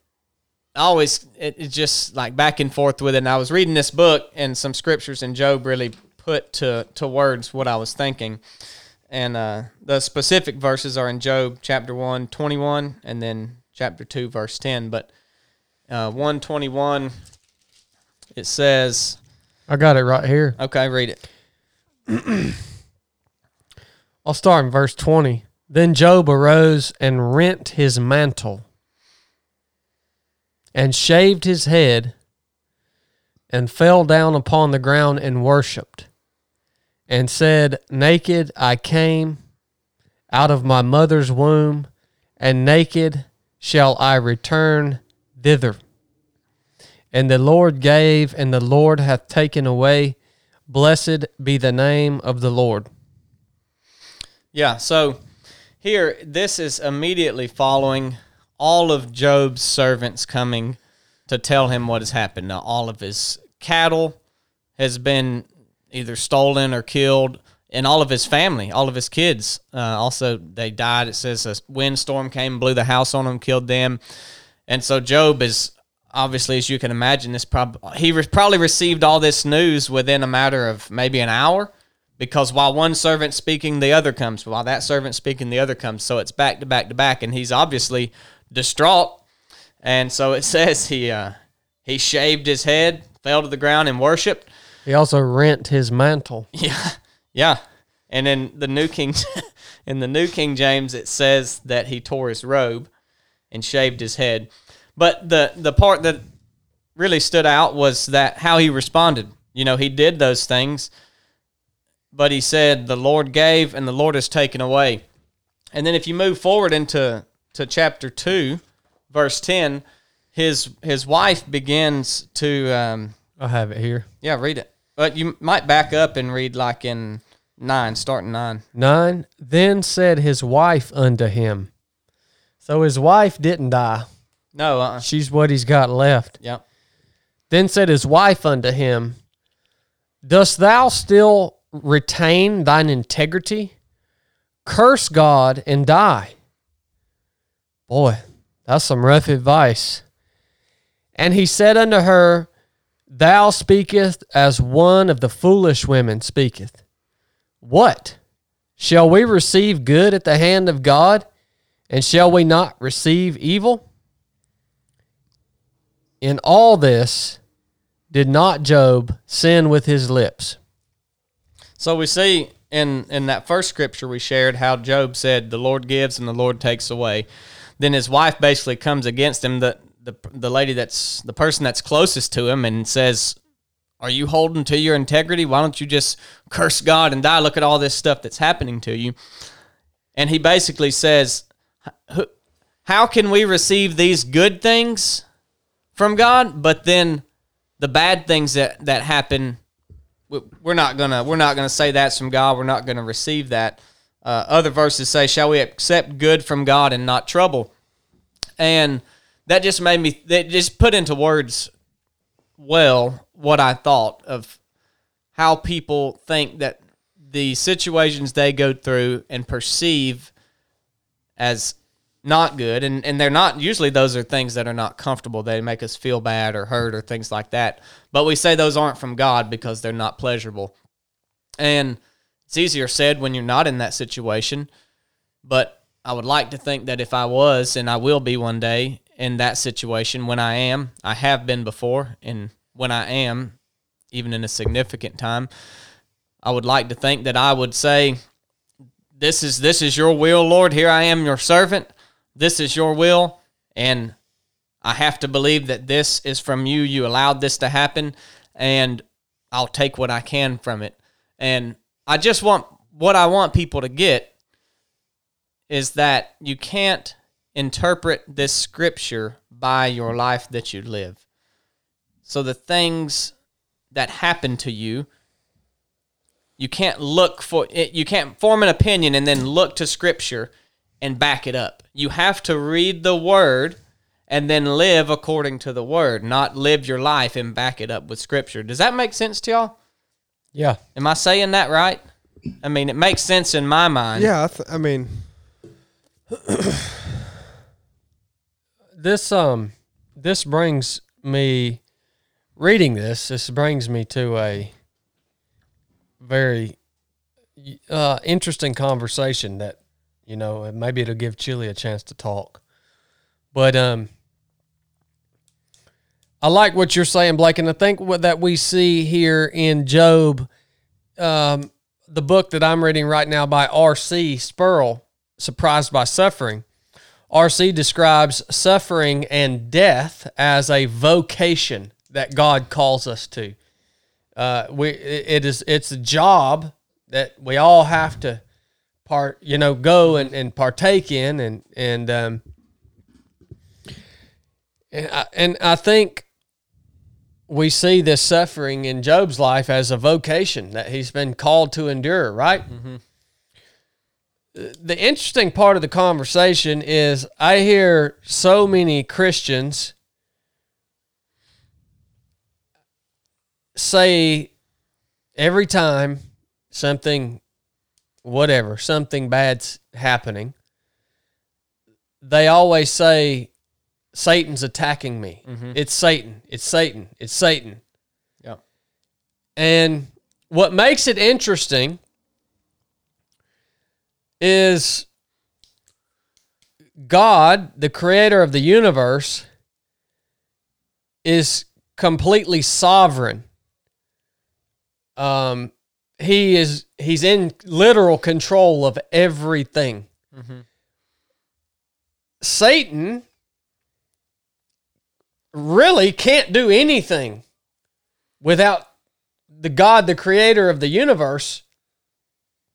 I always, it's it just like back and forth with it. And I was reading this book, and some scriptures in Job really put to, to words what I was thinking. And uh, the specific verses are in Job chapter one, twenty-one, and then chapter two, verse ten. But uh, one twenty-one, it says... I got it right here. Okay, read it. I'll start in verse twenty. Then Job arose and rent his mantle, and shaved his head, and fell down upon the ground and worshipped, and said, naked I came out of my mother's womb, and naked shall I return thither. And the Lord gave, and the Lord hath taken away. Blessed be the name of the Lord. Yeah, so here, this is immediately following all of Job's servants coming to tell him what has happened. Now, all of his cattle has been either stolen or killed, and all of his family, all of his kids, uh, also they died. It says a windstorm came, blew the house on them, killed them. And so Job is, obviously, as you can imagine, this prob- he re- probably received all this news within a matter of maybe an hour, because while one servant's speaking, the other comes. While that servant's speaking, the other comes. So it's back to back to back, and he's obviously distraught. And so it says he uh, he shaved his head, fell to the ground, and worshipped. He also rent his mantle. Yeah, yeah. And in the New King, in the New King James, it says that he tore his robe and shaved his head. But the, the part that really stood out was that how he responded. You know, he did those things, but he said, the Lord gave and the Lord has taken away. And then if you move forward into to chapter two, verse ten, his his wife begins to... Um, I have it here. Yeah, read it. But you might back up and read like in nine, starting nine. nine, then said his wife unto him. So his wife didn't die. No, uh-uh. She's what he's got left. Yep. Then said his wife unto him, dost thou still retain thine integrity? Curse God and die. Boy, that's some rough advice. And he said unto her, thou speakest as one of the foolish women speaketh. What? Shall we receive good at the hand of God, and shall we not receive evil? In all this, did not Job sin with his lips? So we see in, in that first scripture we shared how Job said, the Lord gives and the Lord takes away. Then his wife basically comes against him, the, the, the lady that's, the person that's closest to him, and says, are you holding to your integrity? Why don't you just curse God and die? Look at all this stuff that's happening to you. And he basically says, how can we receive these good things from God, but then the bad things that, that happen, we're not gonna we're not gonna say that's from God. We're not gonna receive that. Uh, other verses say, "Shall we accept good from God and not trouble?" And that just made me that just put into words well what I thought of how people think that the situations they go through and perceive as not good, and, and they're not, usually those are things that are not comfortable. They make us feel bad or hurt or things like that. But we say those aren't from God because they're not pleasurable. And it's easier said when you're not in that situation. But I would like to think that if I was, and I will be one day in that situation, when I am, I have been before, and when I am, even in a significant time, I would like to think that I would say, this is this is your will, Lord. Here I am, your servant. This is your will, and I have to believe that this is from you. You allowed this to happen, and I'll take what I can from it. And I just want, what I want people to get is that you can't interpret this scripture by your life that you live. So the things that happen to you, you can't look for it, you can't form an opinion and then look to scripture and back it up. You have to read the Word and then live according to the Word, not live your life and back it up with Scripture. Does that make sense to y'all? Yeah. Am I saying that right? I mean, it makes sense in my mind. Yeah, I, th- I mean... this, um, this brings me... Reading this, this brings me to a very uh, interesting conversation that, you know, maybe it'll give Chili a chance to talk. But um, I like what you're saying, Blake, and I think what that we see here in Job, um, the book that I'm reading right now by R C Sproul, Surprised by Suffering. R C describes suffering and death as a vocation that God calls us to. Uh, we it is it's a job that we all have to Part, you know, go and, and partake in, and and um, and I, and I think we see this suffering in Job's life as a vocation that he's been called to endure, right? Mm-hmm. the interesting part of the conversation is I hear so many Christians say every time something, whatever, something bad's happening, they always say, Satan's attacking me. Mm-hmm. It's Satan. It's Satan. It's Satan. Yeah. And what makes it interesting is God, the creator of the universe, is completely sovereign. Um, he is, he's in literal control of everything. Mm-hmm. Satan really can't do anything without the God, the creator of the universe,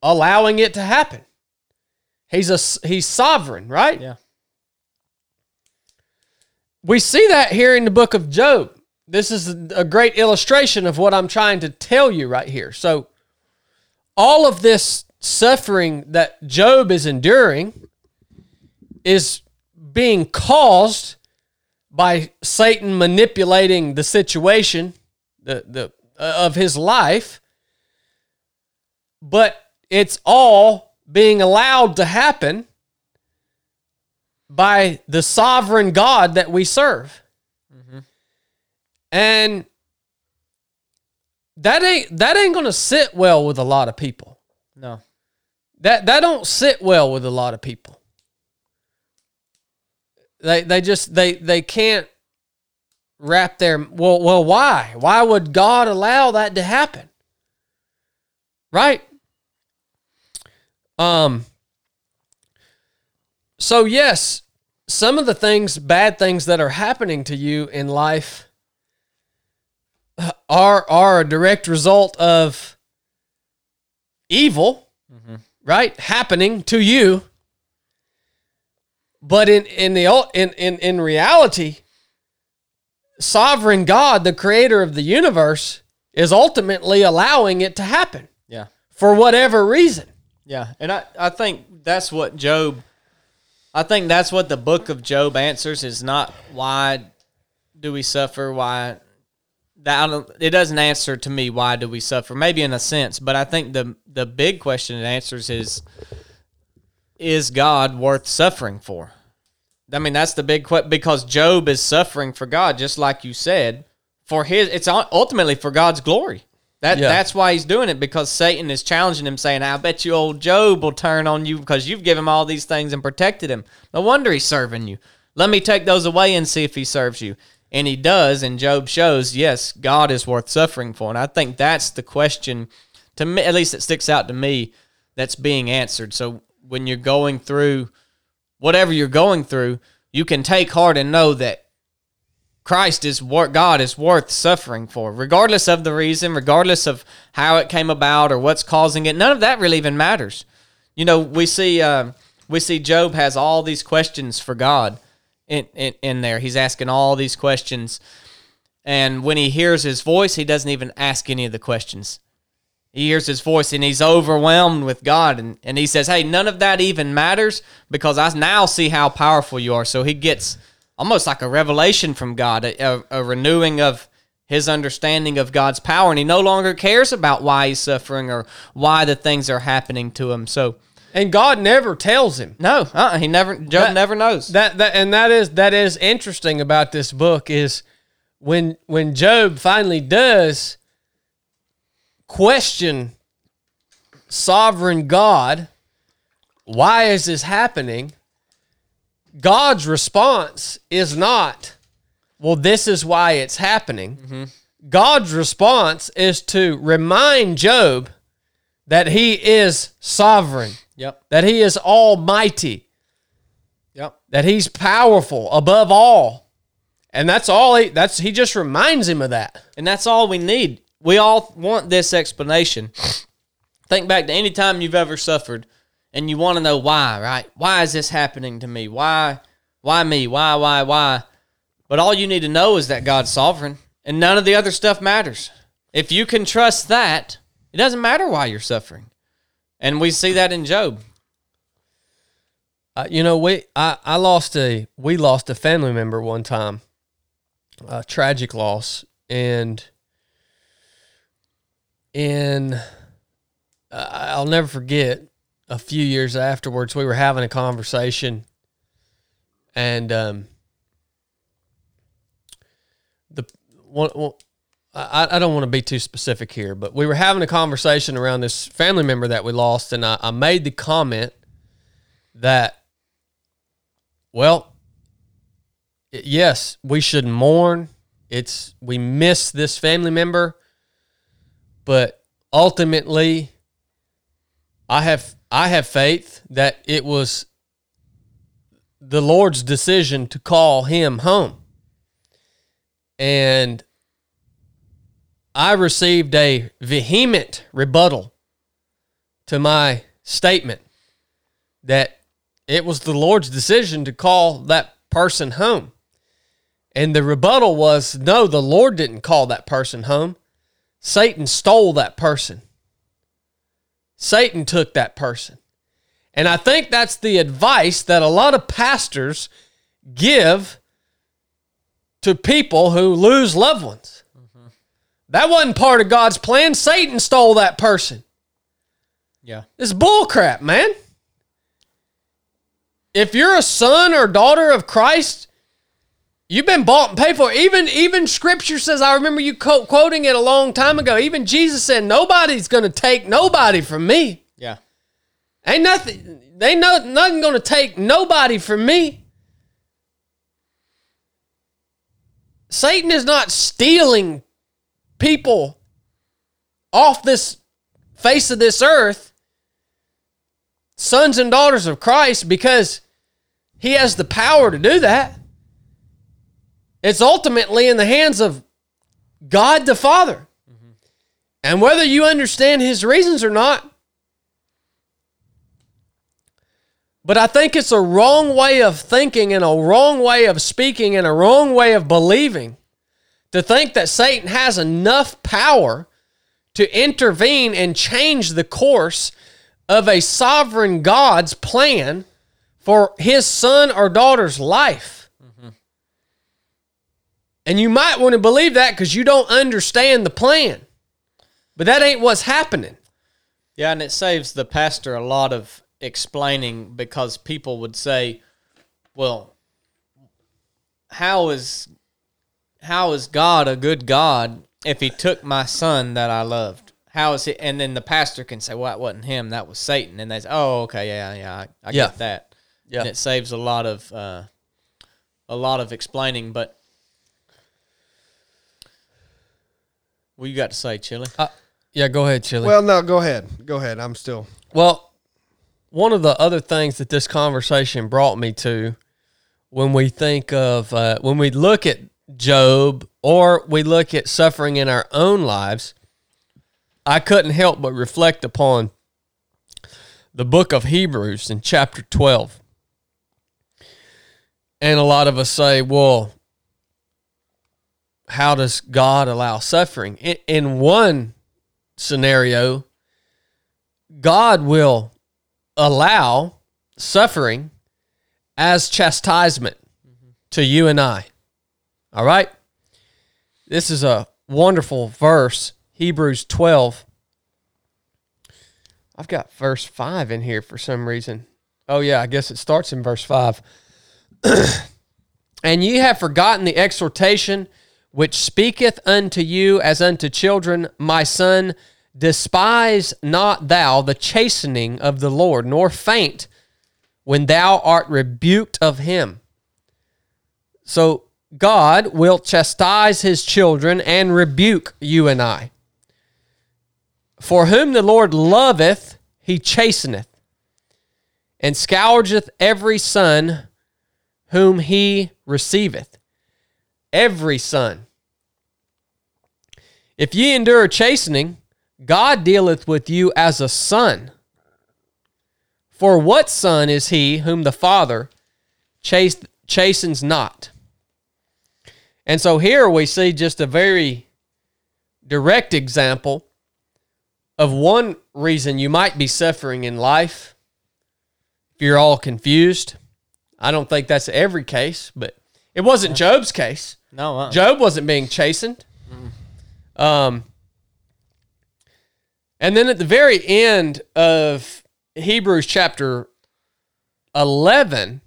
allowing it to happen. He's a, he's sovereign, right? Yeah. We see that here in the book of Job. This is a great illustration of what I'm trying to tell you right here. So all of this suffering that Job is enduring is being caused by Satan manipulating the situation the, the, uh, of his life, but it's all being allowed to happen by the sovereign God that we serve. Mm-hmm. And that ain't, that ain't going to sit well with a lot of people. No. That, that don't sit well with a lot of people. They they just they they can't wrap their well well why why would God allow that to happen, right? Um. So yes, some of the things, bad things that are happening to you in life are are a direct result of evil, mm-hmm. right? Happening to you. But in in the in, in in reality, sovereign God, the creator of the universe, is ultimately allowing it to happen. Yeah. For whatever reason. Yeah. And I, I think that's what Job I think that's what the book of Job answers, is not why do we suffer, why that I don't, it doesn't answer to me why do we suffer, maybe in a sense, but I think the the big question it answers is, is God worth suffering for? I mean, that's the big question, because Job is suffering for God, just like you said, for his, it's ultimately for God's glory. That yeah. That's why he's doing it, because Satan is challenging him, saying, I bet you old Job will turn on you because you've given him all these things and protected him. No wonder he's serving you. Let me take those away and see if he serves you. And he does, and Job shows, yes, God is worth suffering for. And I think that's the question, to me, at least it sticks out to me, that's being answered. So when you're going through whatever you're going through, you can take heart and know that Christ is what God is worth suffering for, regardless of the reason, regardless of how it came about or what's causing it. None of that really even matters. You know, we see uh, we see Job has all these questions for God in, in in there. He's asking all these questions, and when he hears his voice, he doesn't even ask any of the questions. He hears his voice, and he's overwhelmed with God. And, and he says, hey, none of that even matters, because I now see how powerful you are. So he gets almost like a revelation from God, a, a renewing of his understanding of God's power. And he no longer cares about why he's suffering or why the things are happening to him. So, and God never tells him. No, uh-uh, he never, Job that, never knows. That, that, and that is, that is interesting about this book, is when, when Job finally does question sovereign God, why is this happening? God's response is not, well, this is why it's happening. Mm-hmm. God's response is to remind Job that he is sovereign, yep. that he is almighty, yep. that he's powerful above all. And that's all he, that's, he just reminds him of that. And that's all we need. We all want this explanation. Think back to any time you've ever suffered, and you want to know why, right? Why is this happening to me? Why, why me? Why, why, why? But all you need to know is that God's sovereign, and none of the other stuff matters. If you can trust that, it doesn't matter why you're suffering. And we see that in Job. Uh, you know, we I, I lost a we lost a family member one time, a tragic loss, and in uh, I'll never forget. A few years afterwards, we were having a conversation, and um, the one, one I, I don't want to be too specific here, but we were having a conversation around this family member that we lost, and I, I made the comment that, well, yes, we should mourn. It's we miss this family member, but ultimately, I have I have faith that it was the Lord's decision to call him home. And I received a vehement rebuttal to my statement that it was the Lord's decision to call that person home. And the rebuttal was, no, the Lord didn't call that person home. Satan stole that person. Satan took that person. And I think that's the advice that a lot of pastors give to people who lose loved ones. Mm-hmm. That wasn't part of God's plan. Satan stole that person. Yeah. It's bullcrap, man. If you're a son or daughter of Christ, you've been bought and paid for. Even, even Scripture says, I remember you co- quoting it a long time ago, even Jesus said, nobody's going to take nobody from me. Yeah. Ain't nothing, ain't no, nothing going to take nobody from me. Satan is not stealing people off this face of this earth, sons and daughters of Christ, because he has the power to do that. It's ultimately in the hands of God the Father. Mm-hmm. And whether you understand his reasons or not, but I think it's a wrong way of thinking and a wrong way of speaking and a wrong way of believing to think that Satan has enough power to intervene and change the course of a sovereign God's plan for his son or daughter's life. And you might want to believe that because you don't understand the plan. But that ain't what's happening. Yeah, and it saves the pastor a lot of explaining, because people would say, well, how is how is God a good God if he took my son that I loved? How is he? And then the pastor can say, well, it wasn't him, that was Satan. And they say, oh, okay, yeah, yeah, I, I yeah. get that. Yeah. And it saves a lot of uh, a lot of explaining, but what you got to say, Chili? Uh, yeah, go ahead, Chili. Well, no, go ahead. Go ahead. I'm still... Well, one of the other things that this conversation brought me to, when we think of, uh, when we look at Job, or we look at suffering in our own lives, I couldn't help but reflect upon the book of Hebrews in chapter twelve. And a lot of us say, well, how does God allow suffering? In, in one scenario, God will allow suffering as chastisement mm-hmm. to you and I. All right? This is a wonderful verse, Hebrews twelve. I've got verse five in here for some reason. Oh, yeah, I guess it starts in verse five. And ye have forgotten the exhortation which speaketh unto you as unto children, my son, despise not thou the chastening of the Lord, nor faint when thou art rebuked of him. So God will chastise his children and rebuke you and I. For whom the Lord loveth, he chasteneth, and scourgeth every son whom he receiveth. Every son. If ye endure chastening, God dealeth with you as a son. For what son is he whom the Father chast- chastens not? And so here we see just a very direct example of one reason you might be suffering in life. if you're all confused, I don't think that's every case, but it wasn't Job's case. No, uh-uh. Job wasn't being chastened. Mm. Um, and then at the very end of Hebrews chapter eleven,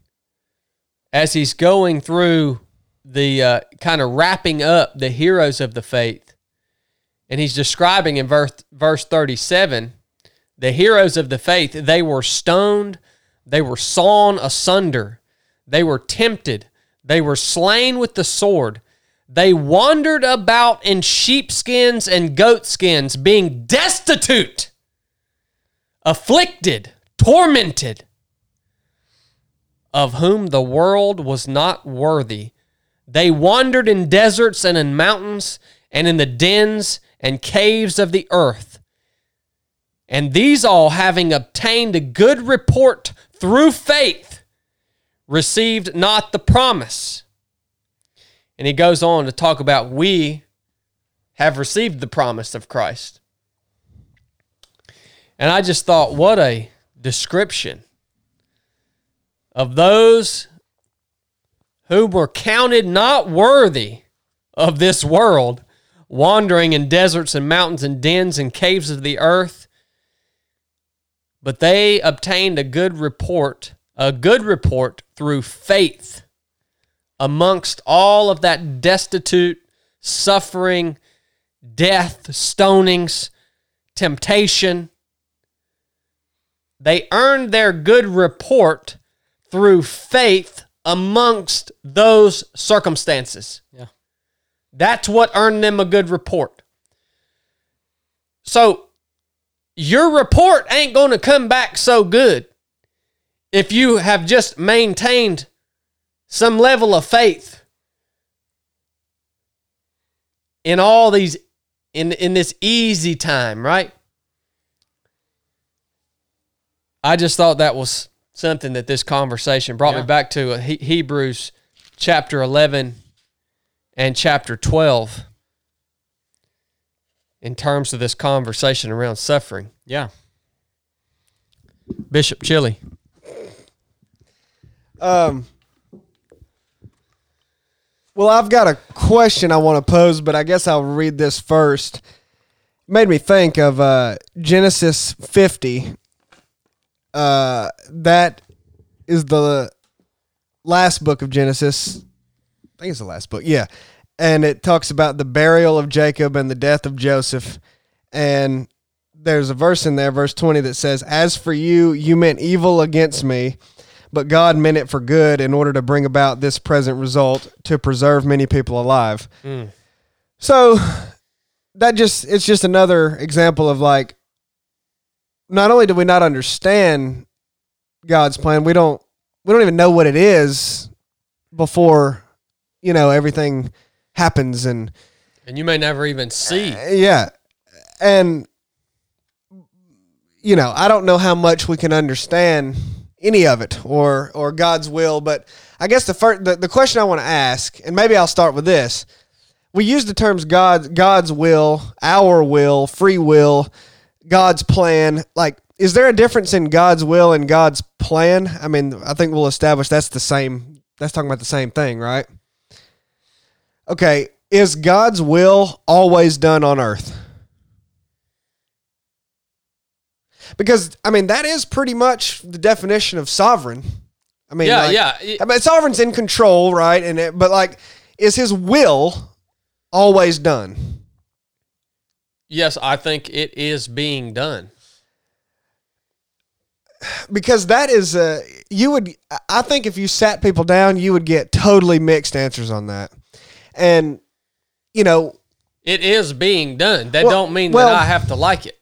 as he's going through the uh, kind of wrapping up the heroes of the faith, and he's describing in verse, verse thirty-seven, the heroes of the faith, they were stoned, they were sawn asunder, they were tempted, they were slain with the sword, they wandered about in sheepskins and goatskins, being destitute, afflicted, tormented, of whom the world was not worthy. They wandered in deserts and in mountains and in the dens and caves of the earth. And these all, having obtained a good report through faith, received not the promise. And he goes on to talk about we have received the promise of Christ. And I just thought, what a description of those who were counted not worthy of this world, wandering in deserts and mountains and dens and caves of the earth, but they obtained a good report, a good report through faith amongst all of that destitute, suffering, death, stonings, temptation. They earned their good report through faith amongst those circumstances. Yeah. That's what earned them a good report. So your report ain't going to come back so good if you have just maintained some level of faith in all these, in, in this easy time, right? I just thought that was something that this conversation brought yeah. me back to, he- Hebrews chapter eleven and chapter twelve in terms of this conversation around suffering. Yeah. Bishop Chili. Um. Well, I've got a question I want to pose, but I guess I'll read this first. It made me think of uh, Genesis fifty. Uh, that is the last book of Genesis. I think it's the last book, yeah. And it talks about the burial of Jacob and the death of Joseph. And there's a verse in there, verse twenty, that says, "As for you, you meant evil against me, but God meant it for good in order to bring about this present result to preserve many people alive." Mm. So that just, it's just another example of like, not only do we not understand God's plan, we don't, we don't even know what it is before, you know, everything happens. And, and you may never even see. Uh, yeah. And, you know, I don't know how much we can understand any of it or or God's will, but I guess the first the, the question I want to ask, and maybe I'll start with this. We use the terms God, God's will, our will, free will, God's plan. Like, is there a difference in God's will and God's plan? I mean, I think we'll establish that's the same. That's talking about the same thing, right? Okay, is God's will always done on earth? Because, I mean, that is pretty much the definition of sovereign. I mean, yeah, like, yeah. I mean, sovereign's in control, right? And it, but like, is his will always done? Yes, I think it is being done. Because that is a, you would, I think if you sat people down, you would get totally mixed answers on that. And, you know, it is being done. That well, don't mean well, that I have to like it.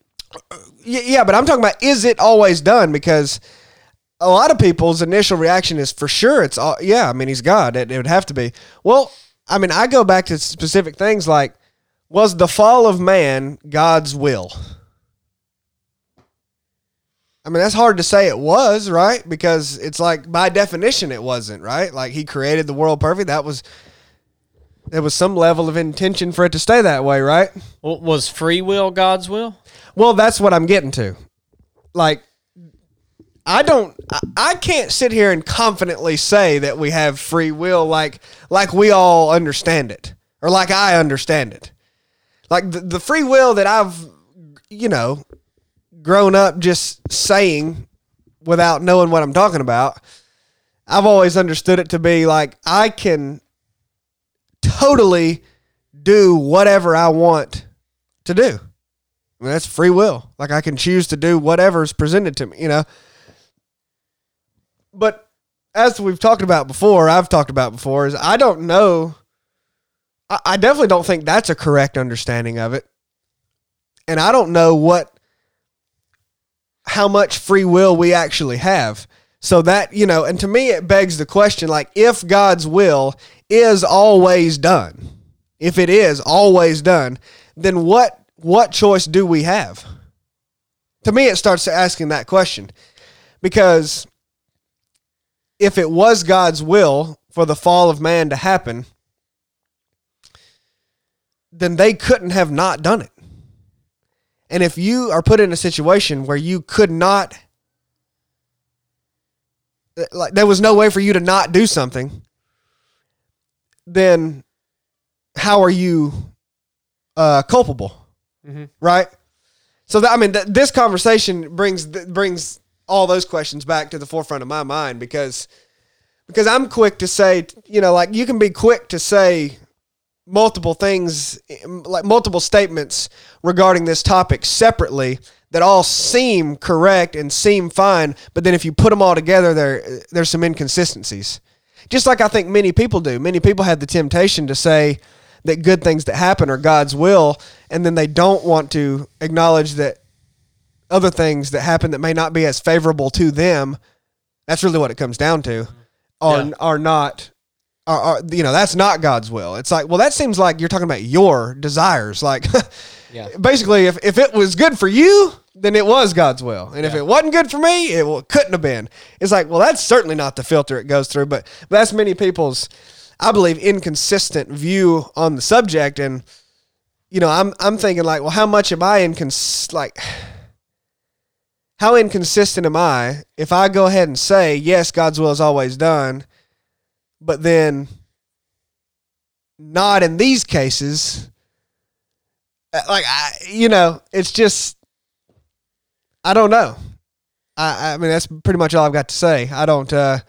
Yeah, but I'm talking about, is it always done? Because a lot of people's initial reaction is, for sure, it's all, yeah, I mean, he's God. It, it would have to be. Well, I mean, I go back to specific things like, was the fall of man God's will? I mean, that's hard to say it was, right? Because it's like, by definition, it wasn't, right? Like, he created the world perfect. That was, there was some level of intention for it to stay that way, right? Well, was free will God's will? Well, that's what I'm getting to. Like, I don't, I, I can't sit here and confidently say that we have free will like, like we all understand it, or like I understand it. Like the, the free will that I've, you know, grown up just saying without knowing what I'm talking about, I've always understood it to be like, I can totally do whatever I want to do. I mean, that's free will. Like I can choose to do whatever's presented to me, you know? But as we've talked about before, I've talked about before is I don't know. I, I definitely don't think that's a correct understanding of it. And I don't know what, how much free will we actually have. So that, you know, and to me, it begs the question, like if God's will is always done, if it is always done, then what, what choice do we have? To me, it starts asking that question, because if it was God's will for the fall of man to happen, then they couldn't have not done it. And if you are put in a situation where you could not, like there was no way for you to not do something, then how are you uh, culpable? Mm-hmm. Right? So, that, I mean, th- this conversation brings th- brings... all those questions back to the forefront of my mind, because, because I'm quick to say, you know, like you can be quick to say multiple things, like multiple statements regarding this topic separately that all seem correct and seem fine. But then if you put them all together, there, there's some inconsistencies, just like I think many people do. Many people have the temptation to say that good things that happen are God's will, and then they don't want to acknowledge that other things that happen that may not be as favorable to them. That's really what it comes down to are, yeah. are not, are, are, you know, that's not God's will. It's like, well, that seems like you're talking about your desires. Like yeah. basically if, if it was good for you, then it was God's will. And yeah. if it wasn't good for me, it well, couldn't have been. It's like, well, that's certainly not the filter it goes through, but, but that's many people's, I believe, inconsistent view on the subject. And, you know, I'm, I'm thinking like, well, how much am I incons- like, how inconsistent am I if I go ahead and say, yes, God's will is always done, but then not in these cases? Like, I, you know, it's just, I don't know. I, I mean, that's pretty much all I've got to say. I don't, uh,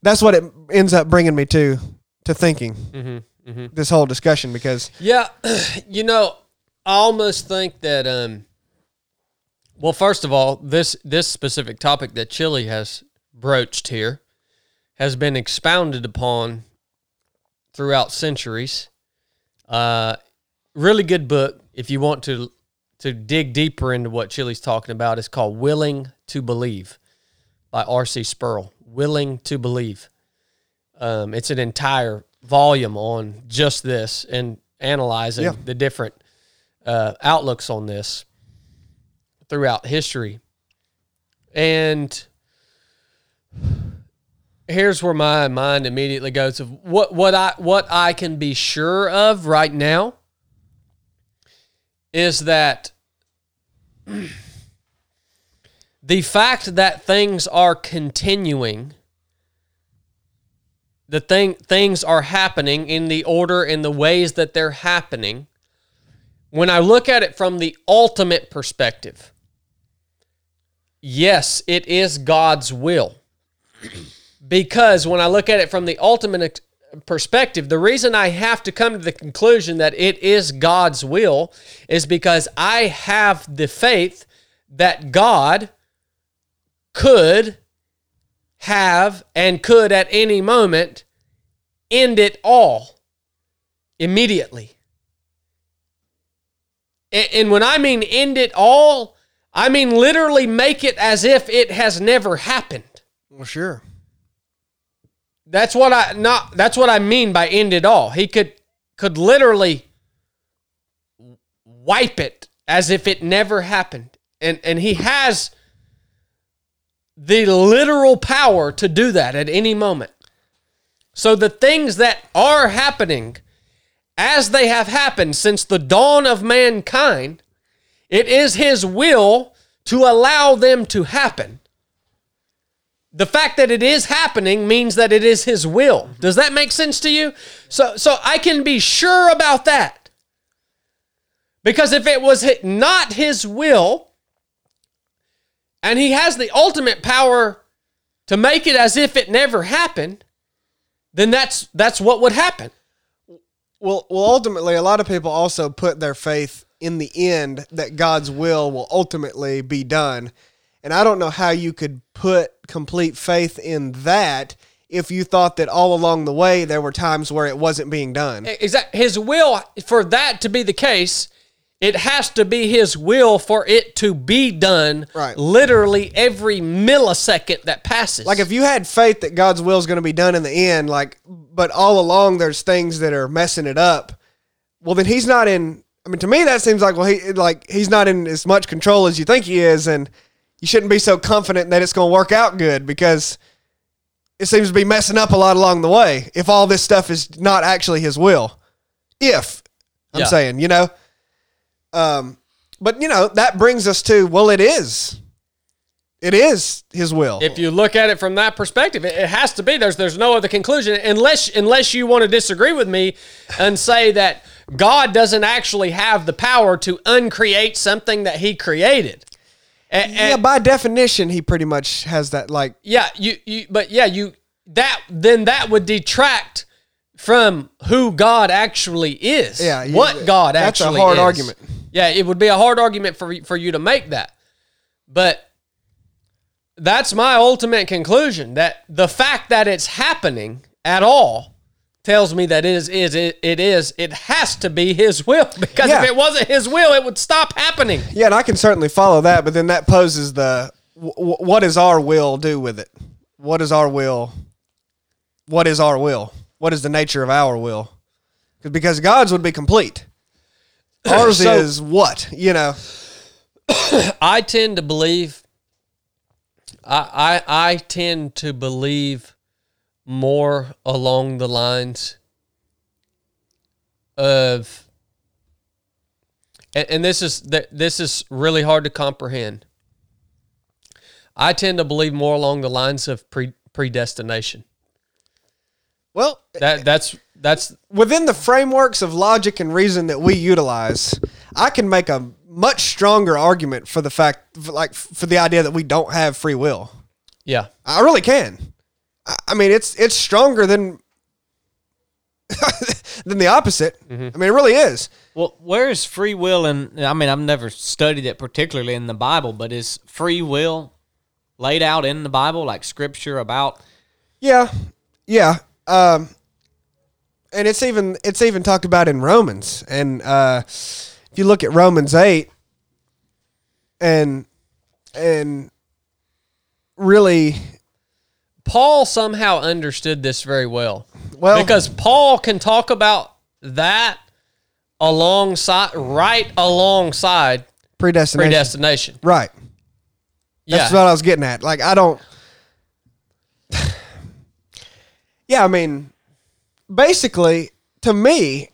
that's what it ends up bringing me to, to thinking mm-hmm, mm-hmm. this whole discussion, because. Yeah. You know, I almost think that, um, well, first of all, this this specific topic that Chili has broached here has been expounded upon throughout centuries. Uh, really good book if you want to to dig deeper into what Chili's talking about. It's called "Willing to Believe" by R C Sproul. "Willing to Believe." Um, it's an entire volume on just this and analyzing yeah. the different uh, outlooks on this throughout history. And here's where my mind immediately goes of what, what I, what I can be sure of right now is that the fact that things are continuing, the thing, things are happening in the order and the ways that they're happening. When I look at it from the ultimate perspective, yes, it is God's will. Because when I look at it from the ultimate perspective, the reason I have to come to the conclusion that it is God's will is because I have the faith that God could have and could at any moment end it all immediately. And, and when I mean end it all, I mean, literally make it as if it has never happened. Well, sure. That's what I not. That's what I mean by end it all. He could could literally wipe it as if it never happened, and and he has the literal power to do that at any moment. So the things that are happening, as they have happened since the dawn of mankind, it is his will to allow them to happen. the fact that it is happening means that it is his will. Does that make sense to you? So, so I can be sure about that. Because if it was not his will, and he has the ultimate power to make it as if it never happened, then that's that's what would happen. Well, well, ultimately, a lot of people also put their faith in the end that God's will will ultimately be done. And I don't know how you could put complete faith in that if you thought that all along the way there were times where it wasn't being done. Is that his will? For that to be the case, it has to be his will for it to be done, right? Literally every millisecond that passes. Like if you had faith that God's will is going to be done in the end, like, but all along there's things that are messing it up, well, then he's not in, I mean, to me that seems like, well, he like he's not in as much control as you think he is, and you shouldn't be so confident that it's going to work out good because it seems to be messing up a lot along the way if all this stuff is not actually his will. If, I'm yeah. saying, you know? Um, but you know, that brings us to, well, it is, it is his will. If you look at it from that perspective, it, it has to be, there's, there's no other conclusion unless, unless you want to disagree with me and say that God doesn't actually have the power to uncreate something that he created. And, and, yeah. By definition, he pretty much has that, like, yeah, you, you, but yeah, you, that, then that would detract from who God actually is. Yeah. You, what God actually is. That's a hard is. argument. Yeah, it would be a hard argument for, for you to make that. But that's my ultimate conclusion, that the fact that it's happening at all tells me that it is, is, it, it is, it has to be his will. Because yeah. if it wasn't his will, it would stop happening. Yeah, and I can certainly follow that, but then that poses the, w what does our will do with it? What is our will? What is our will? What is the nature of our will? Because God's would be complete. Ours so, is what, you know. I tend to believe. I, I I tend to believe more along the lines of, and, and this is this is really hard to comprehend. I tend to believe more along the lines of pre, predestination. Well, that that's that's within the frameworks of logic and reason that we utilize. I can make a much stronger argument for the fact, for like for the idea that we don't have free will. Yeah, I really can. I mean, it's it's stronger than than the opposite. Mm-hmm. I mean, it really is. Well, where is free will? And I mean, I've never studied it particularly in the Bible, but is free will laid out in the Bible, like Scripture about? Yeah, yeah. Um, and it's even, it's even talked about in Romans. And, uh, if you look at Romans eight and, and really Paul somehow understood this very well, well, because Paul can talk about that alongside, right alongside predestination, predestination. Right. That's yeah. what I was getting at. Like, I don't, yeah, I mean, basically, to me,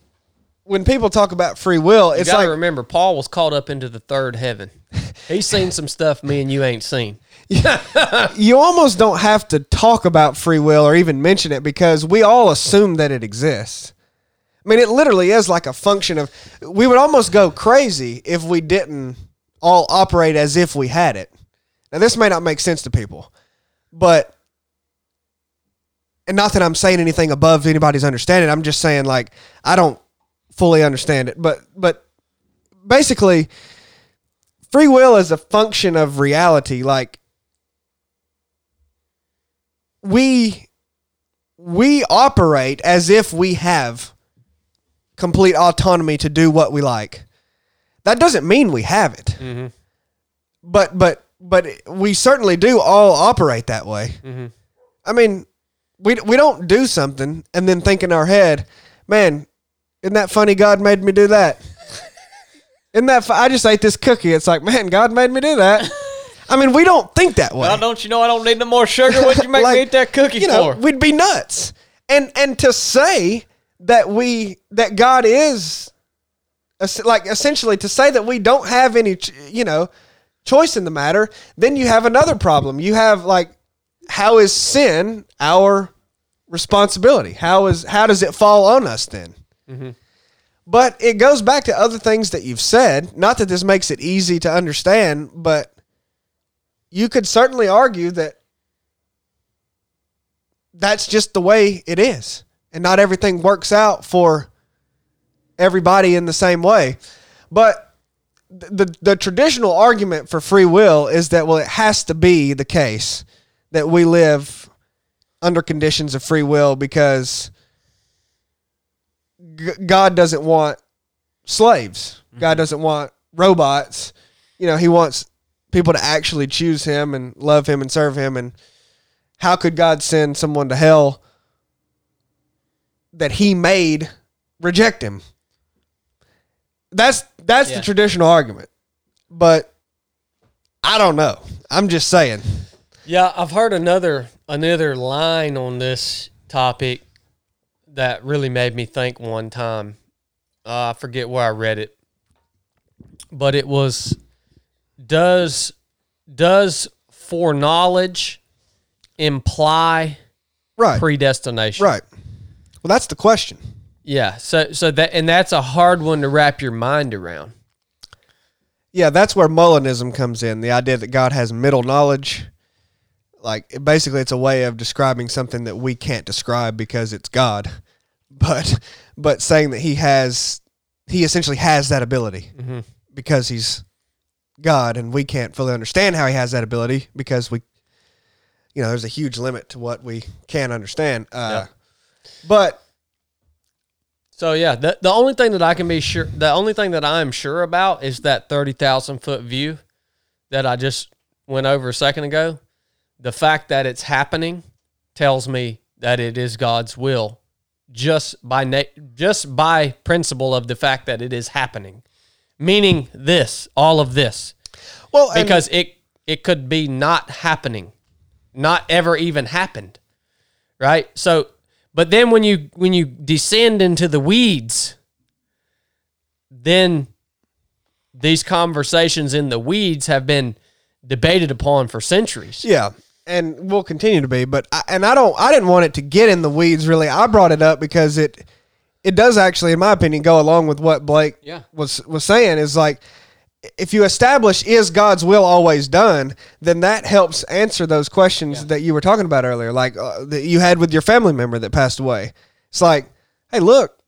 when people talk about free will, it's you gotta like... remember, Paul was called up into the third heaven. He's seen some stuff me and you ain't seen. You almost don't have to talk about free will or even mention it because we all assume that it exists. I mean, it literally is like a function of... We would almost go crazy if we didn't all operate as if we had it. Now, this may not make sense to people, but... And not that I'm saying anything above anybody's understanding. I'm just saying, like, I don't fully understand it. But but basically, free will is a function of reality. Like, we, we operate as if we have complete autonomy to do what we like. That doesn't mean we have it. Mm-hmm. But, but, but we certainly do all operate that way. Mm-hmm. I mean... We, we don't do something and then think in our head, man, isn't that funny God made me do that? Isn't that fu I just ate this cookie. It's like, man, God made me do that. I mean, we don't think that way. Well, don't you know I don't need no more sugar? What'd you make like, me eat that cookie you know, for? We'd be nuts. And and to say that we that God is, like essentially to say that we don't have any, you know, choice in the matter, then you have another problem. You have like, how is sin our responsibility? How is how does it fall on us then? Mm-hmm. But it goes back to other things that you've said. Not that this makes it easy to understand, but you could certainly argue that that's just the way it is. And not everything works out for everybody in the same way. But the the traditional argument for free will is that, well, it has to be the case that we live under conditions of free will because G- God doesn't want slaves. God doesn't want robots. You know, he wants people to actually choose him and love him and serve him. And how could God send someone to hell that he made reject him? That's that's yeah. the traditional argument. But I don't know. I'm just saying. Yeah, I've heard another another line on this topic that really made me think one time. Uh, I forget where I read it. But it was, does does foreknowledge imply right. predestination? Right. Well, that's the question. Yeah, so so that and that's a hard one to wrap your mind around. Yeah, that's where Mullinism comes in, the idea that God has middle knowledge. Like, basically, it's a way of describing something that we can't describe because it's God, but but saying that he has he essentially has that ability mm-hmm. because he's God, and we can't fully understand how he has that ability because we, you know, there's a huge limit to what we can understand. Uh, yeah. But so yeah, the the only thing that I can be sure, the only thing that I'm sure about is that thirty thousand foot view that I just went over a second ago. The fact that it's happening tells me that it is God's will, just by na- just by principle of the fact that it is happening, meaning this, all of this. Well, because and- it it could be not happening, not ever even happened, right? So. But then when you when you descend into the weeds, then these conversations in the weeds have been debated upon for centuries. Yeah, and will continue to be. But I, and I don't I didn't want it to get in the weeds. Really, I brought it up because it it does actually, in my opinion, go along with what Blake yeah. was was saying. Is like, if you establish is God's will always done, then that helps answer those questions yeah. that you were talking about earlier, like uh, that you had with your family member that passed away. It's like, hey, look,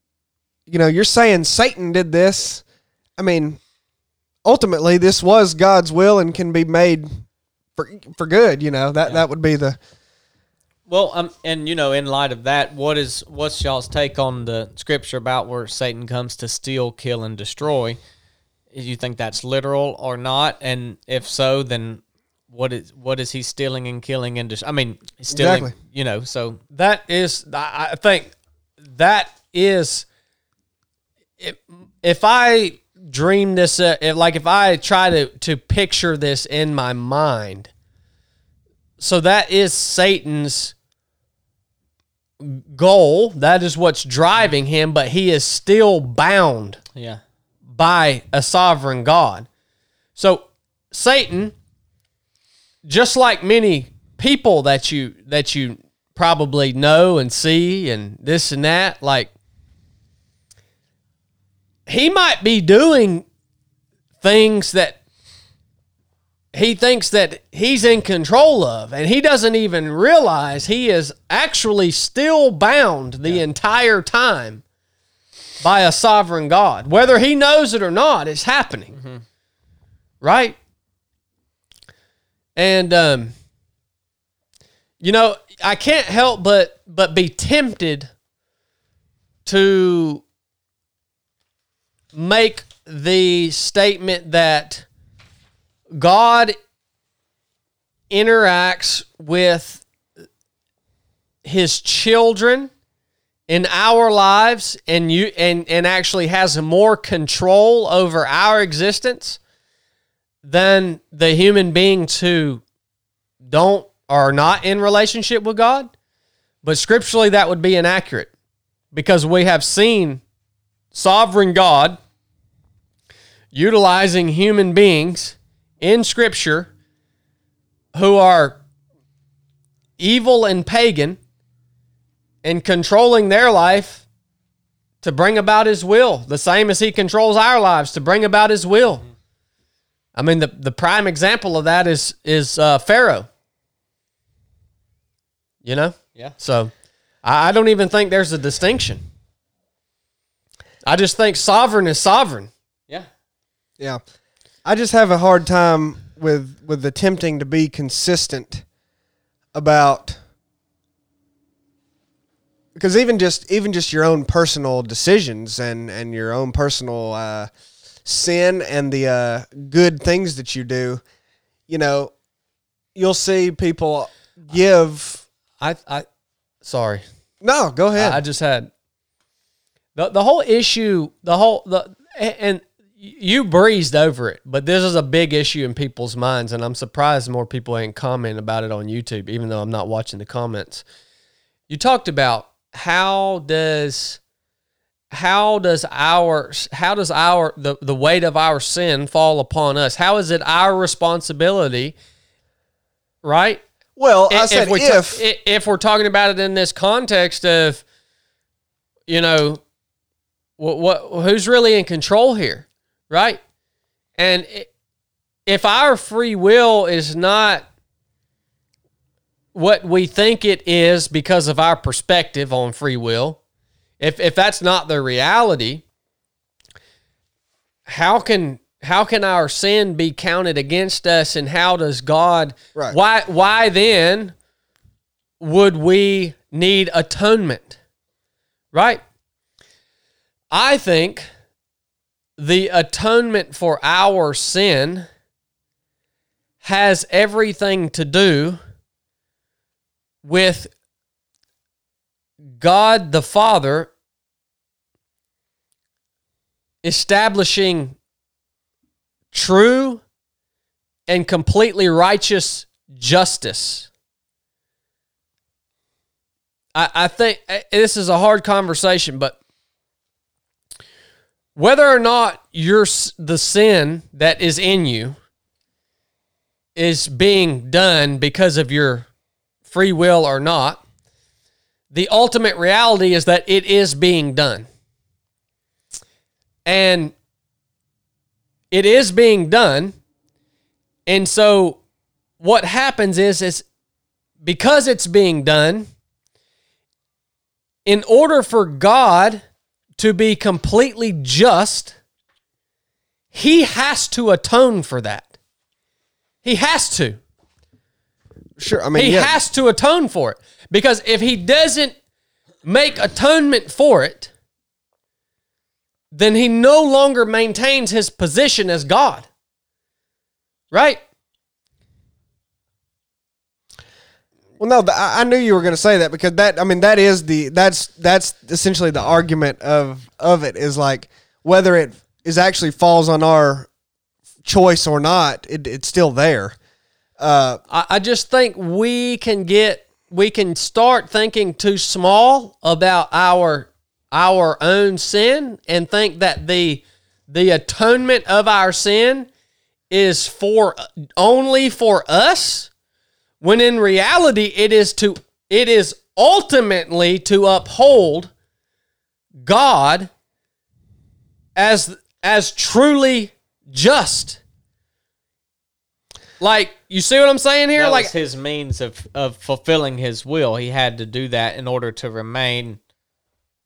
you know, you're saying Satan did this. I mean, ultimately, this was God's will and can be made for for good. You know, that yeah. that would be the. Well, um, and you know, in light of that, what is what's y'all's take on the scripture about where Satan comes to steal, kill, and destroy? Do you think that's literal or not? And if so, then what is what is he stealing and killing? And dis- I mean, stealing, exactly. you know, so. That is, I think that is, if, if I dream this, uh, if, like if I try to, to picture this in my mind, so that is Satan's goal. That is what's driving him, but he is still bound. Yeah. By a sovereign God. So Satan, just like many people that you that you probably know and see and this and that, like, he might be doing things that he thinks that he's in control of, and he doesn't even realize he is actually still bound the yeah. entire time by a sovereign God. Whether he knows it or not, it's happening. Mm-hmm. Right? And, um, you know, I can't help but but be tempted to make the statement that God interacts with his children in our lives, and you and, and actually has more control over our existence than the human beings who don't are not in relationship with God. But scripturally, that would be inaccurate, because we have seen sovereign God utilizing human beings in Scripture who are evil and pagan, and controlling their life to bring about his will, the same as he controls our lives to bring about his will. I mean, the, the prime example of that is is uh, Pharaoh. You know? Yeah. So I, I don't even think there's a distinction. I just think sovereign is sovereign. Yeah. Yeah. I just have a hard time with with attempting to be consistent about, because even just even just your own personal decisions and and your own personal uh, sin and the uh, good things that you do, you know, you'll see people give. I I sorry. No, go ahead. I, I just had the the whole issue. The whole the and. You breezed over it, but this is a big issue in people's minds, and I'm surprised more people ain't comment about it on YouTube, even though I'm not watching the comments. You talked about how does how does our how does our the, the weight of our sin fall upon us? How is it our responsibility, right? Well, I if, said if, we if. Ta- if we're talking about it in this context of, you know, what, what who's really in control here? Right? And if our free will is not what we think it is because of our perspective on free will, if if that's not the reality, how can how can our sin be counted against us, and how does God, right. why why then would we need atonement? Right? I think the atonement for our sin has everything to do with God the Father establishing true and completely righteous justice. I, I think this is a hard conversation, but whether or not your the sin that is in you is being done because of your free will or not, the ultimate reality is that it is being done. And it is being done. And so what happens is, is because it's being done, in order for God to be completely just, he has to atone for that. He has to. Sure, I mean, he yeah. has to atone for it, because if he doesn't make atonement for it, then he no longer maintains his position as God. Right? Well, no, I knew you were going to say that, because that, I mean, that is the, that's, that's essentially the argument of, of it is like, whether it is actually falls on our choice or not, it, it's still there. Uh, I, I just think we can get, we can start thinking too small about our, our own sin, and think that the, the atonement of our sin is for only for us, when in reality it is to it is ultimately to uphold God as as truly just. Like, you see what I'm saying here? That like was his means of, of fulfilling his will. He had to do that in order to remain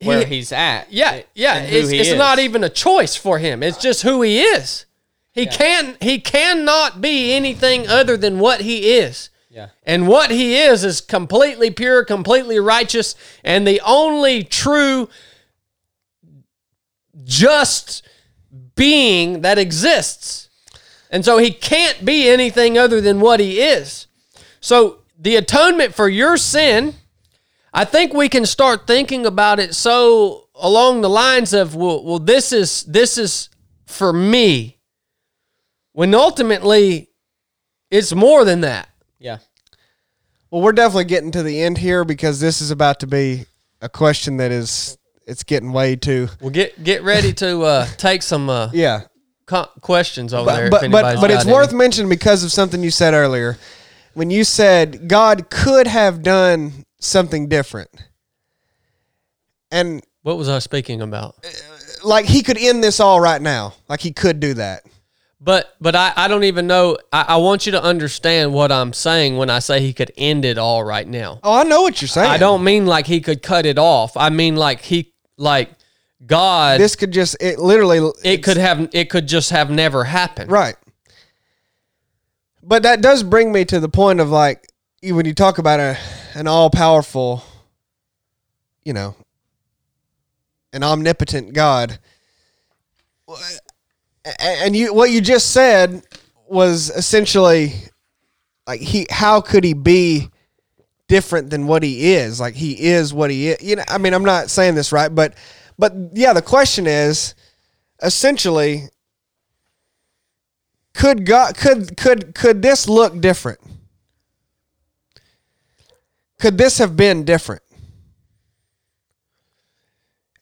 where he, he's at. Yeah, yeah. It's, it's not even a choice for him. It's just who he is. He yeah. can he cannot be anything other than what he is. Yeah. And what he is is completely pure, completely righteous, and the only true, just being that exists. And so he can't be anything other than what he is. So the atonement for your sin, I think we can start thinking about it so along the lines of, well, well this is this is for me, when ultimately it's more than that. Yeah. Well, we're definitely getting to the end here, because this is about to be a question that is, it's getting way too... Well, get get ready to uh, take some uh, yeah co- questions over but, there. But, if but, but it's any. worth mentioning because of something you said earlier. when you said God could have done something different. And what was I speaking about? Like he could end this all right now. Like he could do that. But but I, I don't even know. I, I want you to understand what I'm saying when I say he could end it all right now. Oh, I know what you're saying. I don't mean like he could cut it off. I mean like he, like God. This could just, it literally. It could have, it could just have never happened. Right. But that does bring me to the point of like, when you talk about a, an all-powerful, you know, an omnipotent God. And you, what you just said was essentially like he, how could he be different than what he is? Like he is what he is. You know, I mean, I'm not saying this right, but, but yeah, the question is essentially, could God, could, could, could this look different? Could this have been different?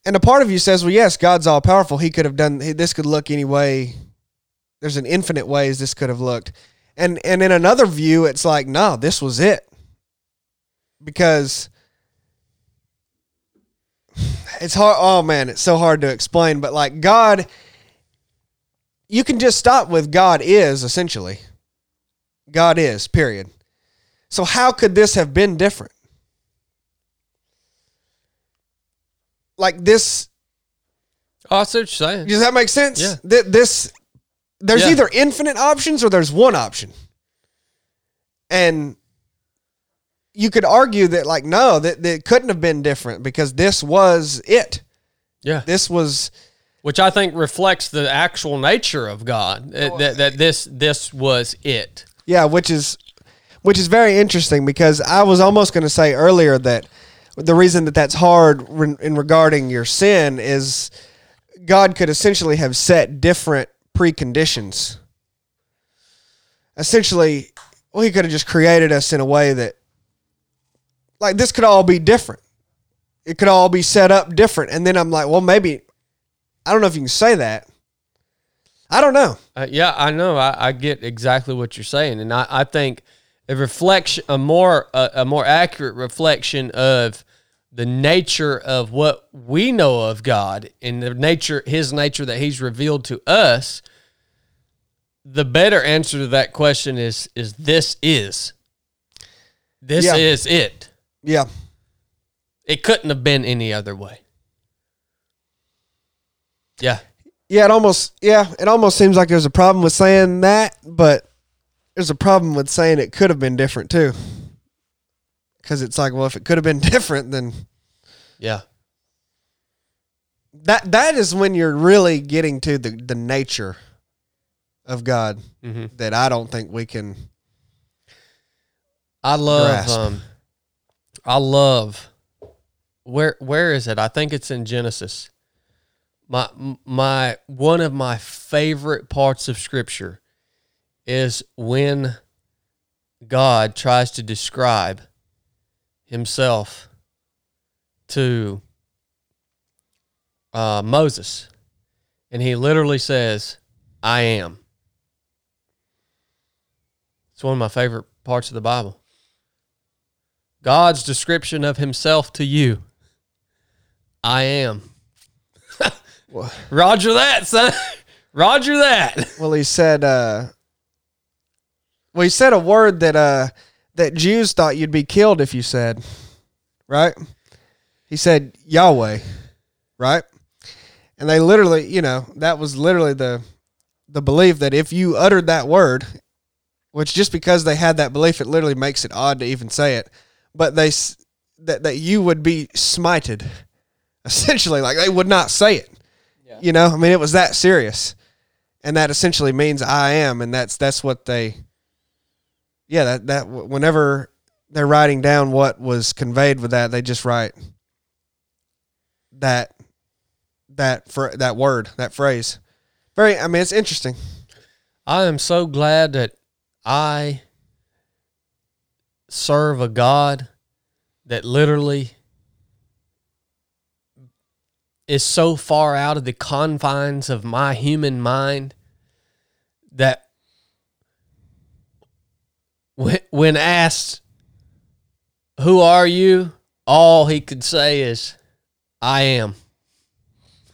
And a part of you says, well, yes, God's all powerful. He could have done, this could look any way. There's an infinite ways this could have looked. And and in another view, it's like, no, this was it. Because it's hard. Oh man, it's so hard to explain. But like God, you can just stop with God is essentially. God is, period. So how could this have been different? Like this. Oh, that's what you're saying. Does that make sense? Yeah. Th- this, there's yeah. either infinite options or there's one option. And you could argue that like, no, that, that it couldn't have been different because this was it. Yeah. This was. Which I think reflects the actual nature of God, that, that, that this, this was it. Yeah. Which is, which is very interesting because I was almost going to say earlier that the reason that that's hard in regarding your sin is God could essentially have set different preconditions. Essentially, well, he could have just created us in a way that, like, this could all be different. It could all be set up different. And then I'm like, well, maybe, I don't know if you can say that. I don't know. Uh, yeah, I know. I, I get exactly what you're saying. And I, I think... A reflection, a more uh, a more accurate reflection of the nature of what we know of God and the nature, His nature that He's revealed to us. The better answer to that question is is this is this yeah. is it. Yeah, it couldn't have been any other way. Yeah, yeah. It almost yeah. It almost seems like there's a problem with saying that, but. There's a problem with saying it could have been different too. Cause it's like, well, if it could have been different, then yeah, that, that is when you're really getting to the, the nature of God mm-hmm. that I don't think we can. I love, grasp. um, I love where, where is it? I think it's in Genesis. My, my, one of my favorite parts of Scripture is when God tries to describe himself to uh, Moses. And he literally says, I am. It's one of my favorite parts of the Bible. God's description of himself to you. I am. Roger that, son. Roger that. Well, he said... Uh... Well, he said a word that uh, that Jews thought you'd be killed if you said, right? He said Yahweh, right? And they literally, you know, that was literally the the belief that if you uttered that word, which just because they had that belief, it literally makes it odd to even say it, but they that that you would be smited, essentially, like they would not say it. Yeah. You know, I mean, it was that serious, and that essentially means I am, and that's that's what they. Yeah, that, that whenever they're writing down what was conveyed with that, they just write that that fr- that word, that phrase. Very, I mean, it's interesting. I am so glad that I serve a God that literally is so far out of the confines of my human mind that when asked, who are you? All he could say is, I am.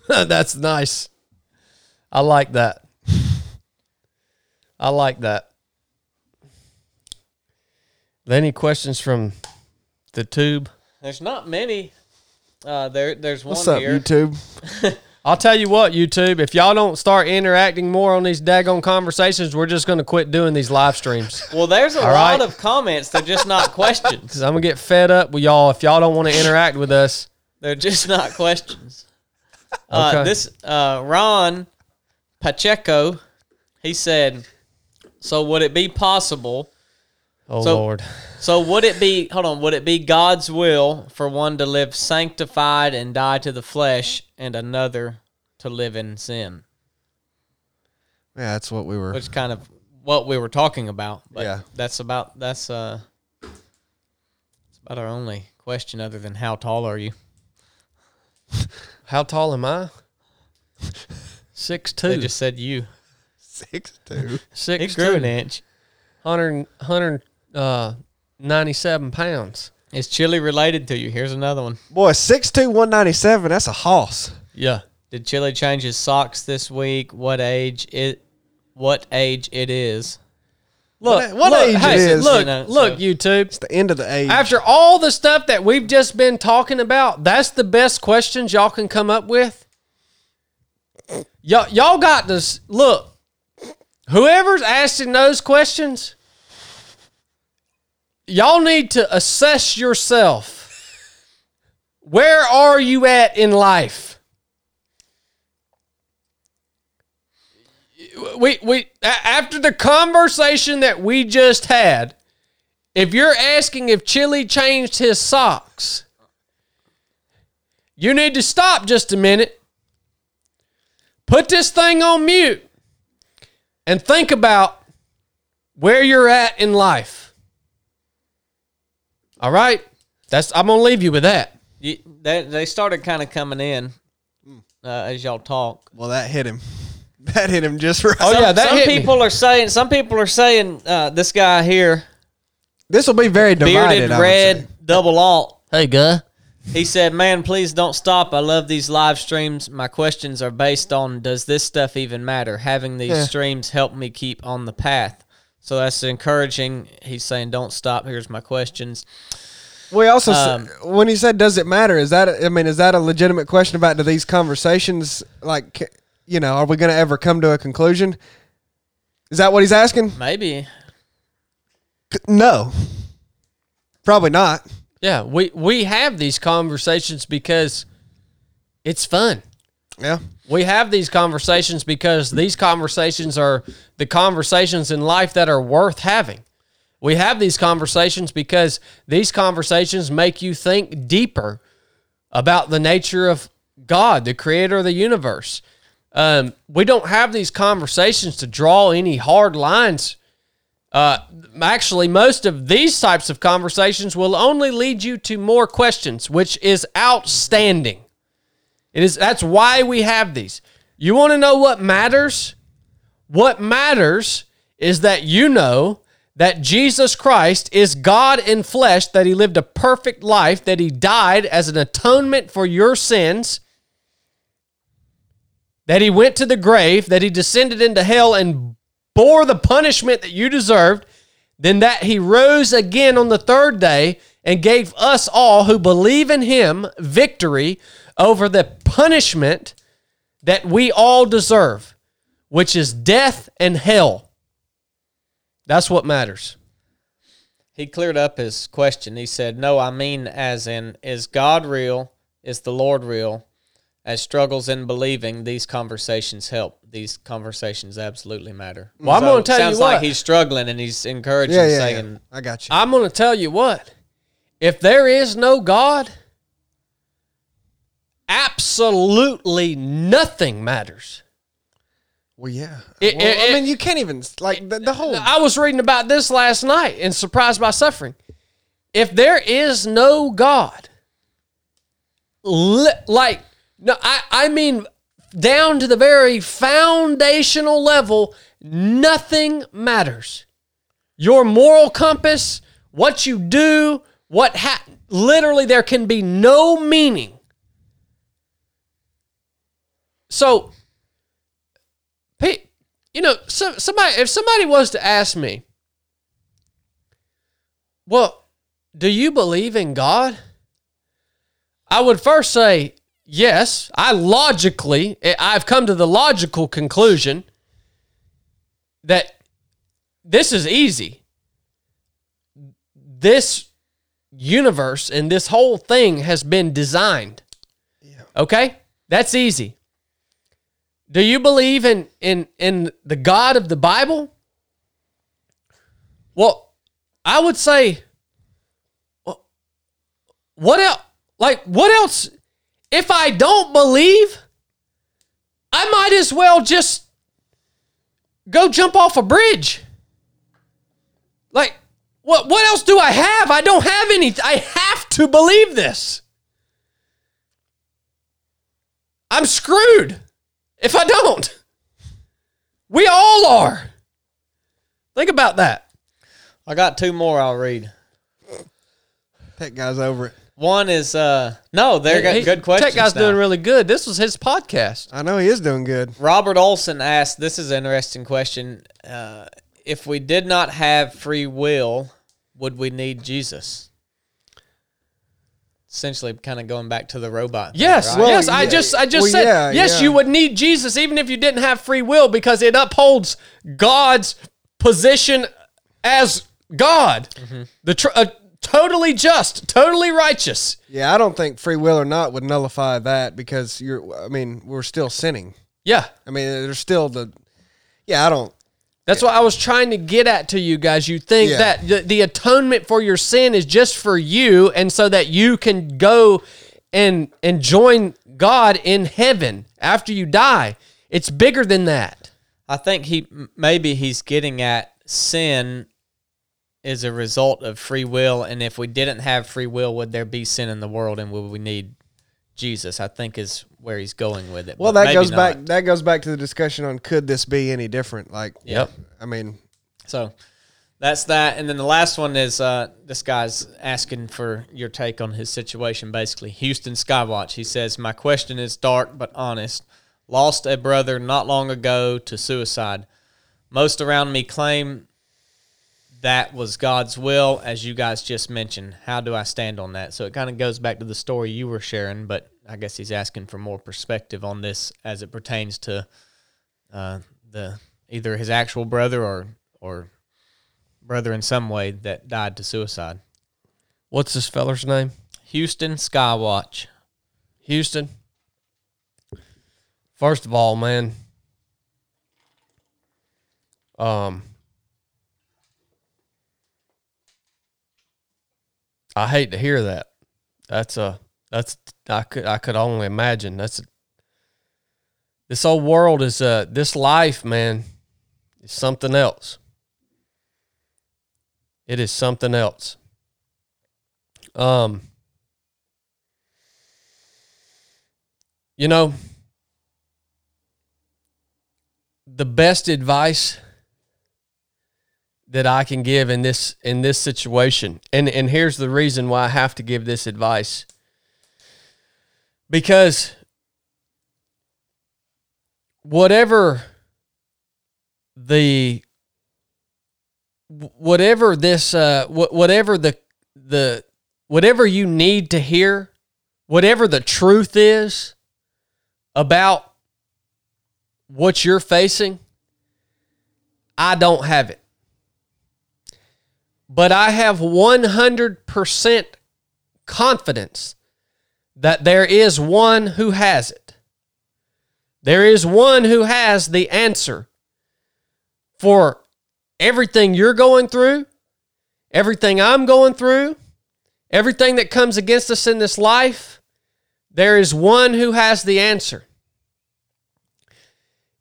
That's nice. I like that. I like that. Any questions from the tube? There's not many. Uh, there, there's one. What's up, here. YouTube? I'll tell you what, YouTube. If y'all don't start interacting more on these daggone conversations, we're just going to quit doing these live streams. Well, there's a All lot right? of comments. They're just not questions. Because I'm going to get fed up with y'all if y'all don't want to interact with us. They're just not questions. Okay. Uh, this uh, Ron Pacheco, he said, so would it be possible... Oh, so, Lord. So would it be, hold on, would it be God's will for one to live sanctified and die to the flesh and another to live in sin? Yeah, that's what we were. Which kind of what we were talking about. But yeah. That's about, that's, uh, that's about our only question other than how tall are you? How tall am I? six two. They just said you. six two. six two. It grew an inch. one hundred, one hundred ninety-seven pounds. Is chili related to you? Here's another one. Boy, six two, one ninety-seven, that's a hoss. Yeah. Did Chili change his socks this week? What age it What age it is? Look, what, what look, age hey, it is. Look, you know, look so. YouTube. It's the end of the age. After all the stuff that we've just been talking about, that's the best questions y'all can come up with? Y'all got this. Look. Whoever's asking those questions, y'all need to assess yourself. Where are you at in life? We we after the conversation that we just had, if you're asking if Chili changed his socks, you need to stop just a minute. Put this thing on mute. And think about where you're at in life. All right? That's, I'm going to leave you with that. You, they, they started kind of coming in uh, as y'all talk. Well, that hit him. That hit him just right. Oh, yeah, that some hit people me. Are saying, some people are saying, uh, this guy here. This will be very divided, bearded, red, double alt. Hey, guy. He said, man, please don't stop. I love these live streams. My questions are based on, does this stuff even matter? Having these yeah. streams help me keep on the path. So that's encouraging. He's saying, don't stop. Here's my questions. Well, he also um, said, when he said, does it matter? Is that, I mean, is that a legitimate question about, do these conversations, like, you know, are we going to ever come to a conclusion? Is that what he's asking? Maybe. No. Probably not. Yeah, we, we have these conversations because it's fun. Yeah. We have these conversations because these conversations are the conversations in life that are worth having. We have these conversations because these conversations make you think deeper about the nature of God, the creator of the universe. Um, we don't have these conversations to draw any hard lines. Uh, actually, most of these types of conversations will only lead you to more questions, which is outstanding. It is, that's why we have these. You want to know what matters? What matters is that you know that Jesus Christ is God in flesh, that he lived a perfect life, that he died as an atonement for your sins, that he went to the grave, that he descended into hell and bore the punishment that you deserved, then that he rose again on the third day and gave us all who believe in him victory over the punishment that we all deserve, which is death and hell. That's what matters. He cleared up his question. He said, no, I mean as in, is God real? Is the Lord real? As struggles in believing, these conversations help. These conversations absolutely matter. Well, so I'm going to tell you what. It sounds like he's struggling and he's encouraging, yeah, yeah, saying, yeah. I got you. I'm going to tell you what. If there is no God, absolutely nothing matters. Well, yeah. It, well, it, I mean, you can't even, like, the, the whole... I was reading about this last night in Surprised by Suffering. If there is no God, li like... No, I, I mean, down to the very foundational level, nothing matters. your moral compass, what you do, what ha literally there can be no meaning. So, you know, so, somebody if somebody was to ask me, well, do you believe in God? I would first say, yes, I logically, I've come to the logical conclusion that this is easy. This universe and this whole thing has been designed. Yeah. Okay? That's easy. Do you believe in, in, in the God of the Bible? Well, I would say, well, what else? Like, what else? If I don't believe, I might as well just go jump off a bridge. Like, what, what else do I have? I don't have any. I have to believe this. I'm screwed if I don't. We all are. Think about that. I got two more I'll read. That guy's over it. One is, uh, no, they're he, good questions. Tech guy's now doing really good. This was his podcast. I know he is doing good. Robert Olson asked, this is an interesting question. Uh, if we did not have free will, would we need Jesus? Essentially kind of going back to the robot. Yes, thing, right? well, yes. Yeah. I just I just well, said, yeah, yes, yeah. you would need Jesus even if you didn't have free will because it upholds God's position as God. Mm-hmm. The tr uh, totally just, totally righteous. Yeah, I don't think free will or not would nullify that because you're, I mean, we're still sinning. Yeah. I mean, there's still the, yeah, I don't. That's what I was trying to get at to you guys. You think yeah. that the, the atonement for your sin is just for you and so that you can go and, and join God in heaven after you die. It's bigger than that. I think he maybe he's getting at sin is a result of free will, and if we didn't have free will, would there be sin in the world, and would we need Jesus? I think is where he's going with it. Well, that goes back. That goes back to the discussion on could this be any different? Like, yep. I mean, so that's that. And then the last one is uh, this guy's asking for your take on his situation. Basically, Houston Skywatch. He says, "My question is dark but honest. Lost a brother not long ago to suicide. Most around me claim." That was God's will, as you guys just mentioned. How do I stand on that? So it kind of goes back to the story you were sharing, but I guess he's asking for more perspective on this as it pertains to uh, the either his actual brother or or brother in some way that died to suicide. What's this feller's name? Houston Skywatch. Houston. First of all, man. Um. I hate to hear that. That's a that's I could I could only imagine. That's a, this whole world is uh this life, man, is something else. It is something else. Um, you know, the best advice that I can give in this in this situation. And and here's the reason why I have to give this advice. Because whatever the whatever this uh whatever the the whatever you need to hear, whatever the truth is about what you're facing, I don't have it. But I have one hundred percent confidence that there is one who has it. There is one who has the answer for everything you're going through, everything I'm going through, everything that comes against us in this life. There is one who has the answer.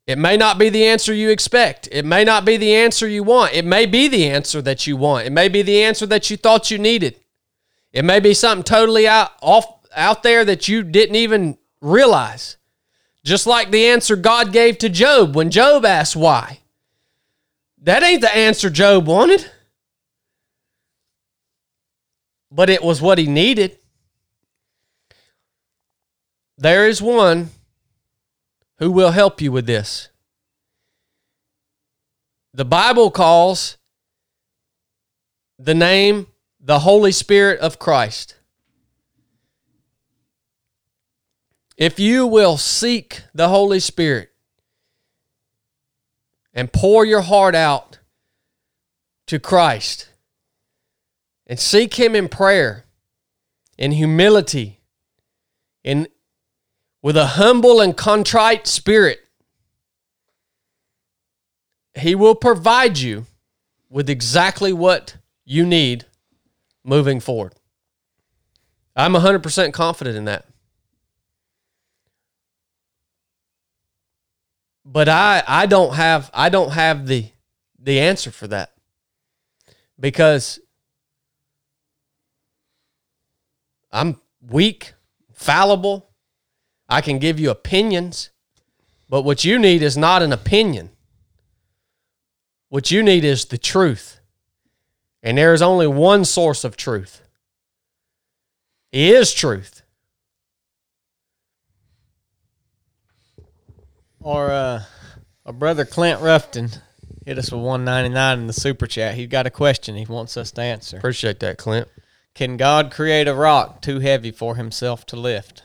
It may not be the answer you expect. It may not be the answer you want. It may be the answer that you want. It may be the answer that you thought you needed. It may be something totally out, off, out there that you didn't even realize. Just like the answer God gave to Job when Job asked why. That ain't the answer Job wanted. but it was what he needed. There is one who will help you with this. The Bible calls the name the Holy Spirit of Christ. If you will seek the Holy Spirit and pour your heart out to Christ and seek Him in prayer, in humility, in with a humble and contrite spirit, He will provide you with exactly what you need moving forward. I'm one hundred percent confident in that. But I, I don't have I don't have the the answer for that, because I'm weak, fallible. I can give you opinions, but what you need is not an opinion. What you need is the truth. And there is only one source of truth. He is truth. Our, uh, our brother Clint Ruffton hit us with one ninety-nine in the super chat. He's got a question he wants us to answer. Appreciate that, Clint. Can God create a rock too heavy for Himself to lift?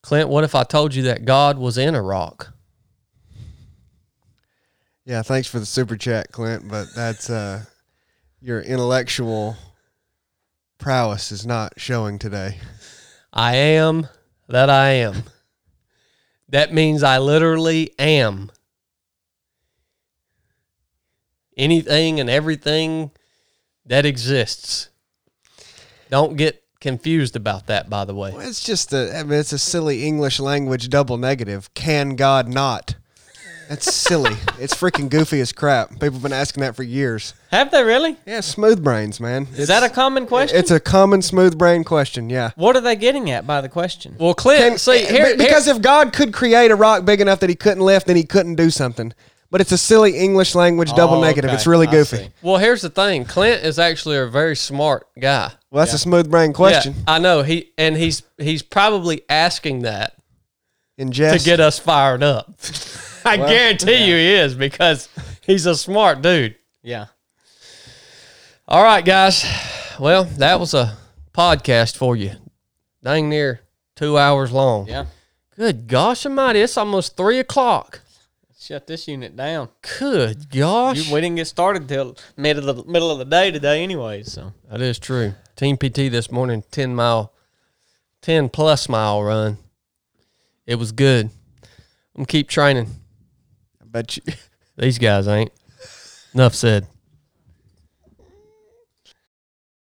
Clint, what if I told you that God was in a rock? Yeah, thanks for the super chat, Clint, but that's uh, your intellectual prowess is not showing today. I am that I am. That means I literally am. Anything and everything that exists. Don't get confused about that, by the way. Well, it's just a, I mean, it's a silly English language double negative. Can God not? That's silly. It's freaking goofy as crap. People have been asking that for years. Have they really? Yeah, smooth brains, man. Is it's, that a common question? It's a common smooth brain question, yeah. What are they getting at by the question? Well, Clint, Can, see, here, because here. if God could create a rock big enough that He couldn't lift, then He couldn't do something. But it's a silly English language double oh, negative. Okay. It's really goofy. I well, here's the thing. Clint is actually a very smart guy. Well, that's yeah. a smooth brain question. Yeah, I know. He and he's he's probably asking that in jest to get us fired up. I well, guarantee yeah. you he is, because he's a smart dude. Yeah. All right, guys. Well, that was a podcast for you. Dang near two hours long. Yeah. Good gosh almighty. It's almost three o'clock. Shut this unit down. Good gosh. You, we didn't get started till mid of the middle of the day today anyway, so. That is true. Team P T this morning, ten mile, ten plus mile run. It was good. I'm keep training. I bet you. These guys ain't. Enough said.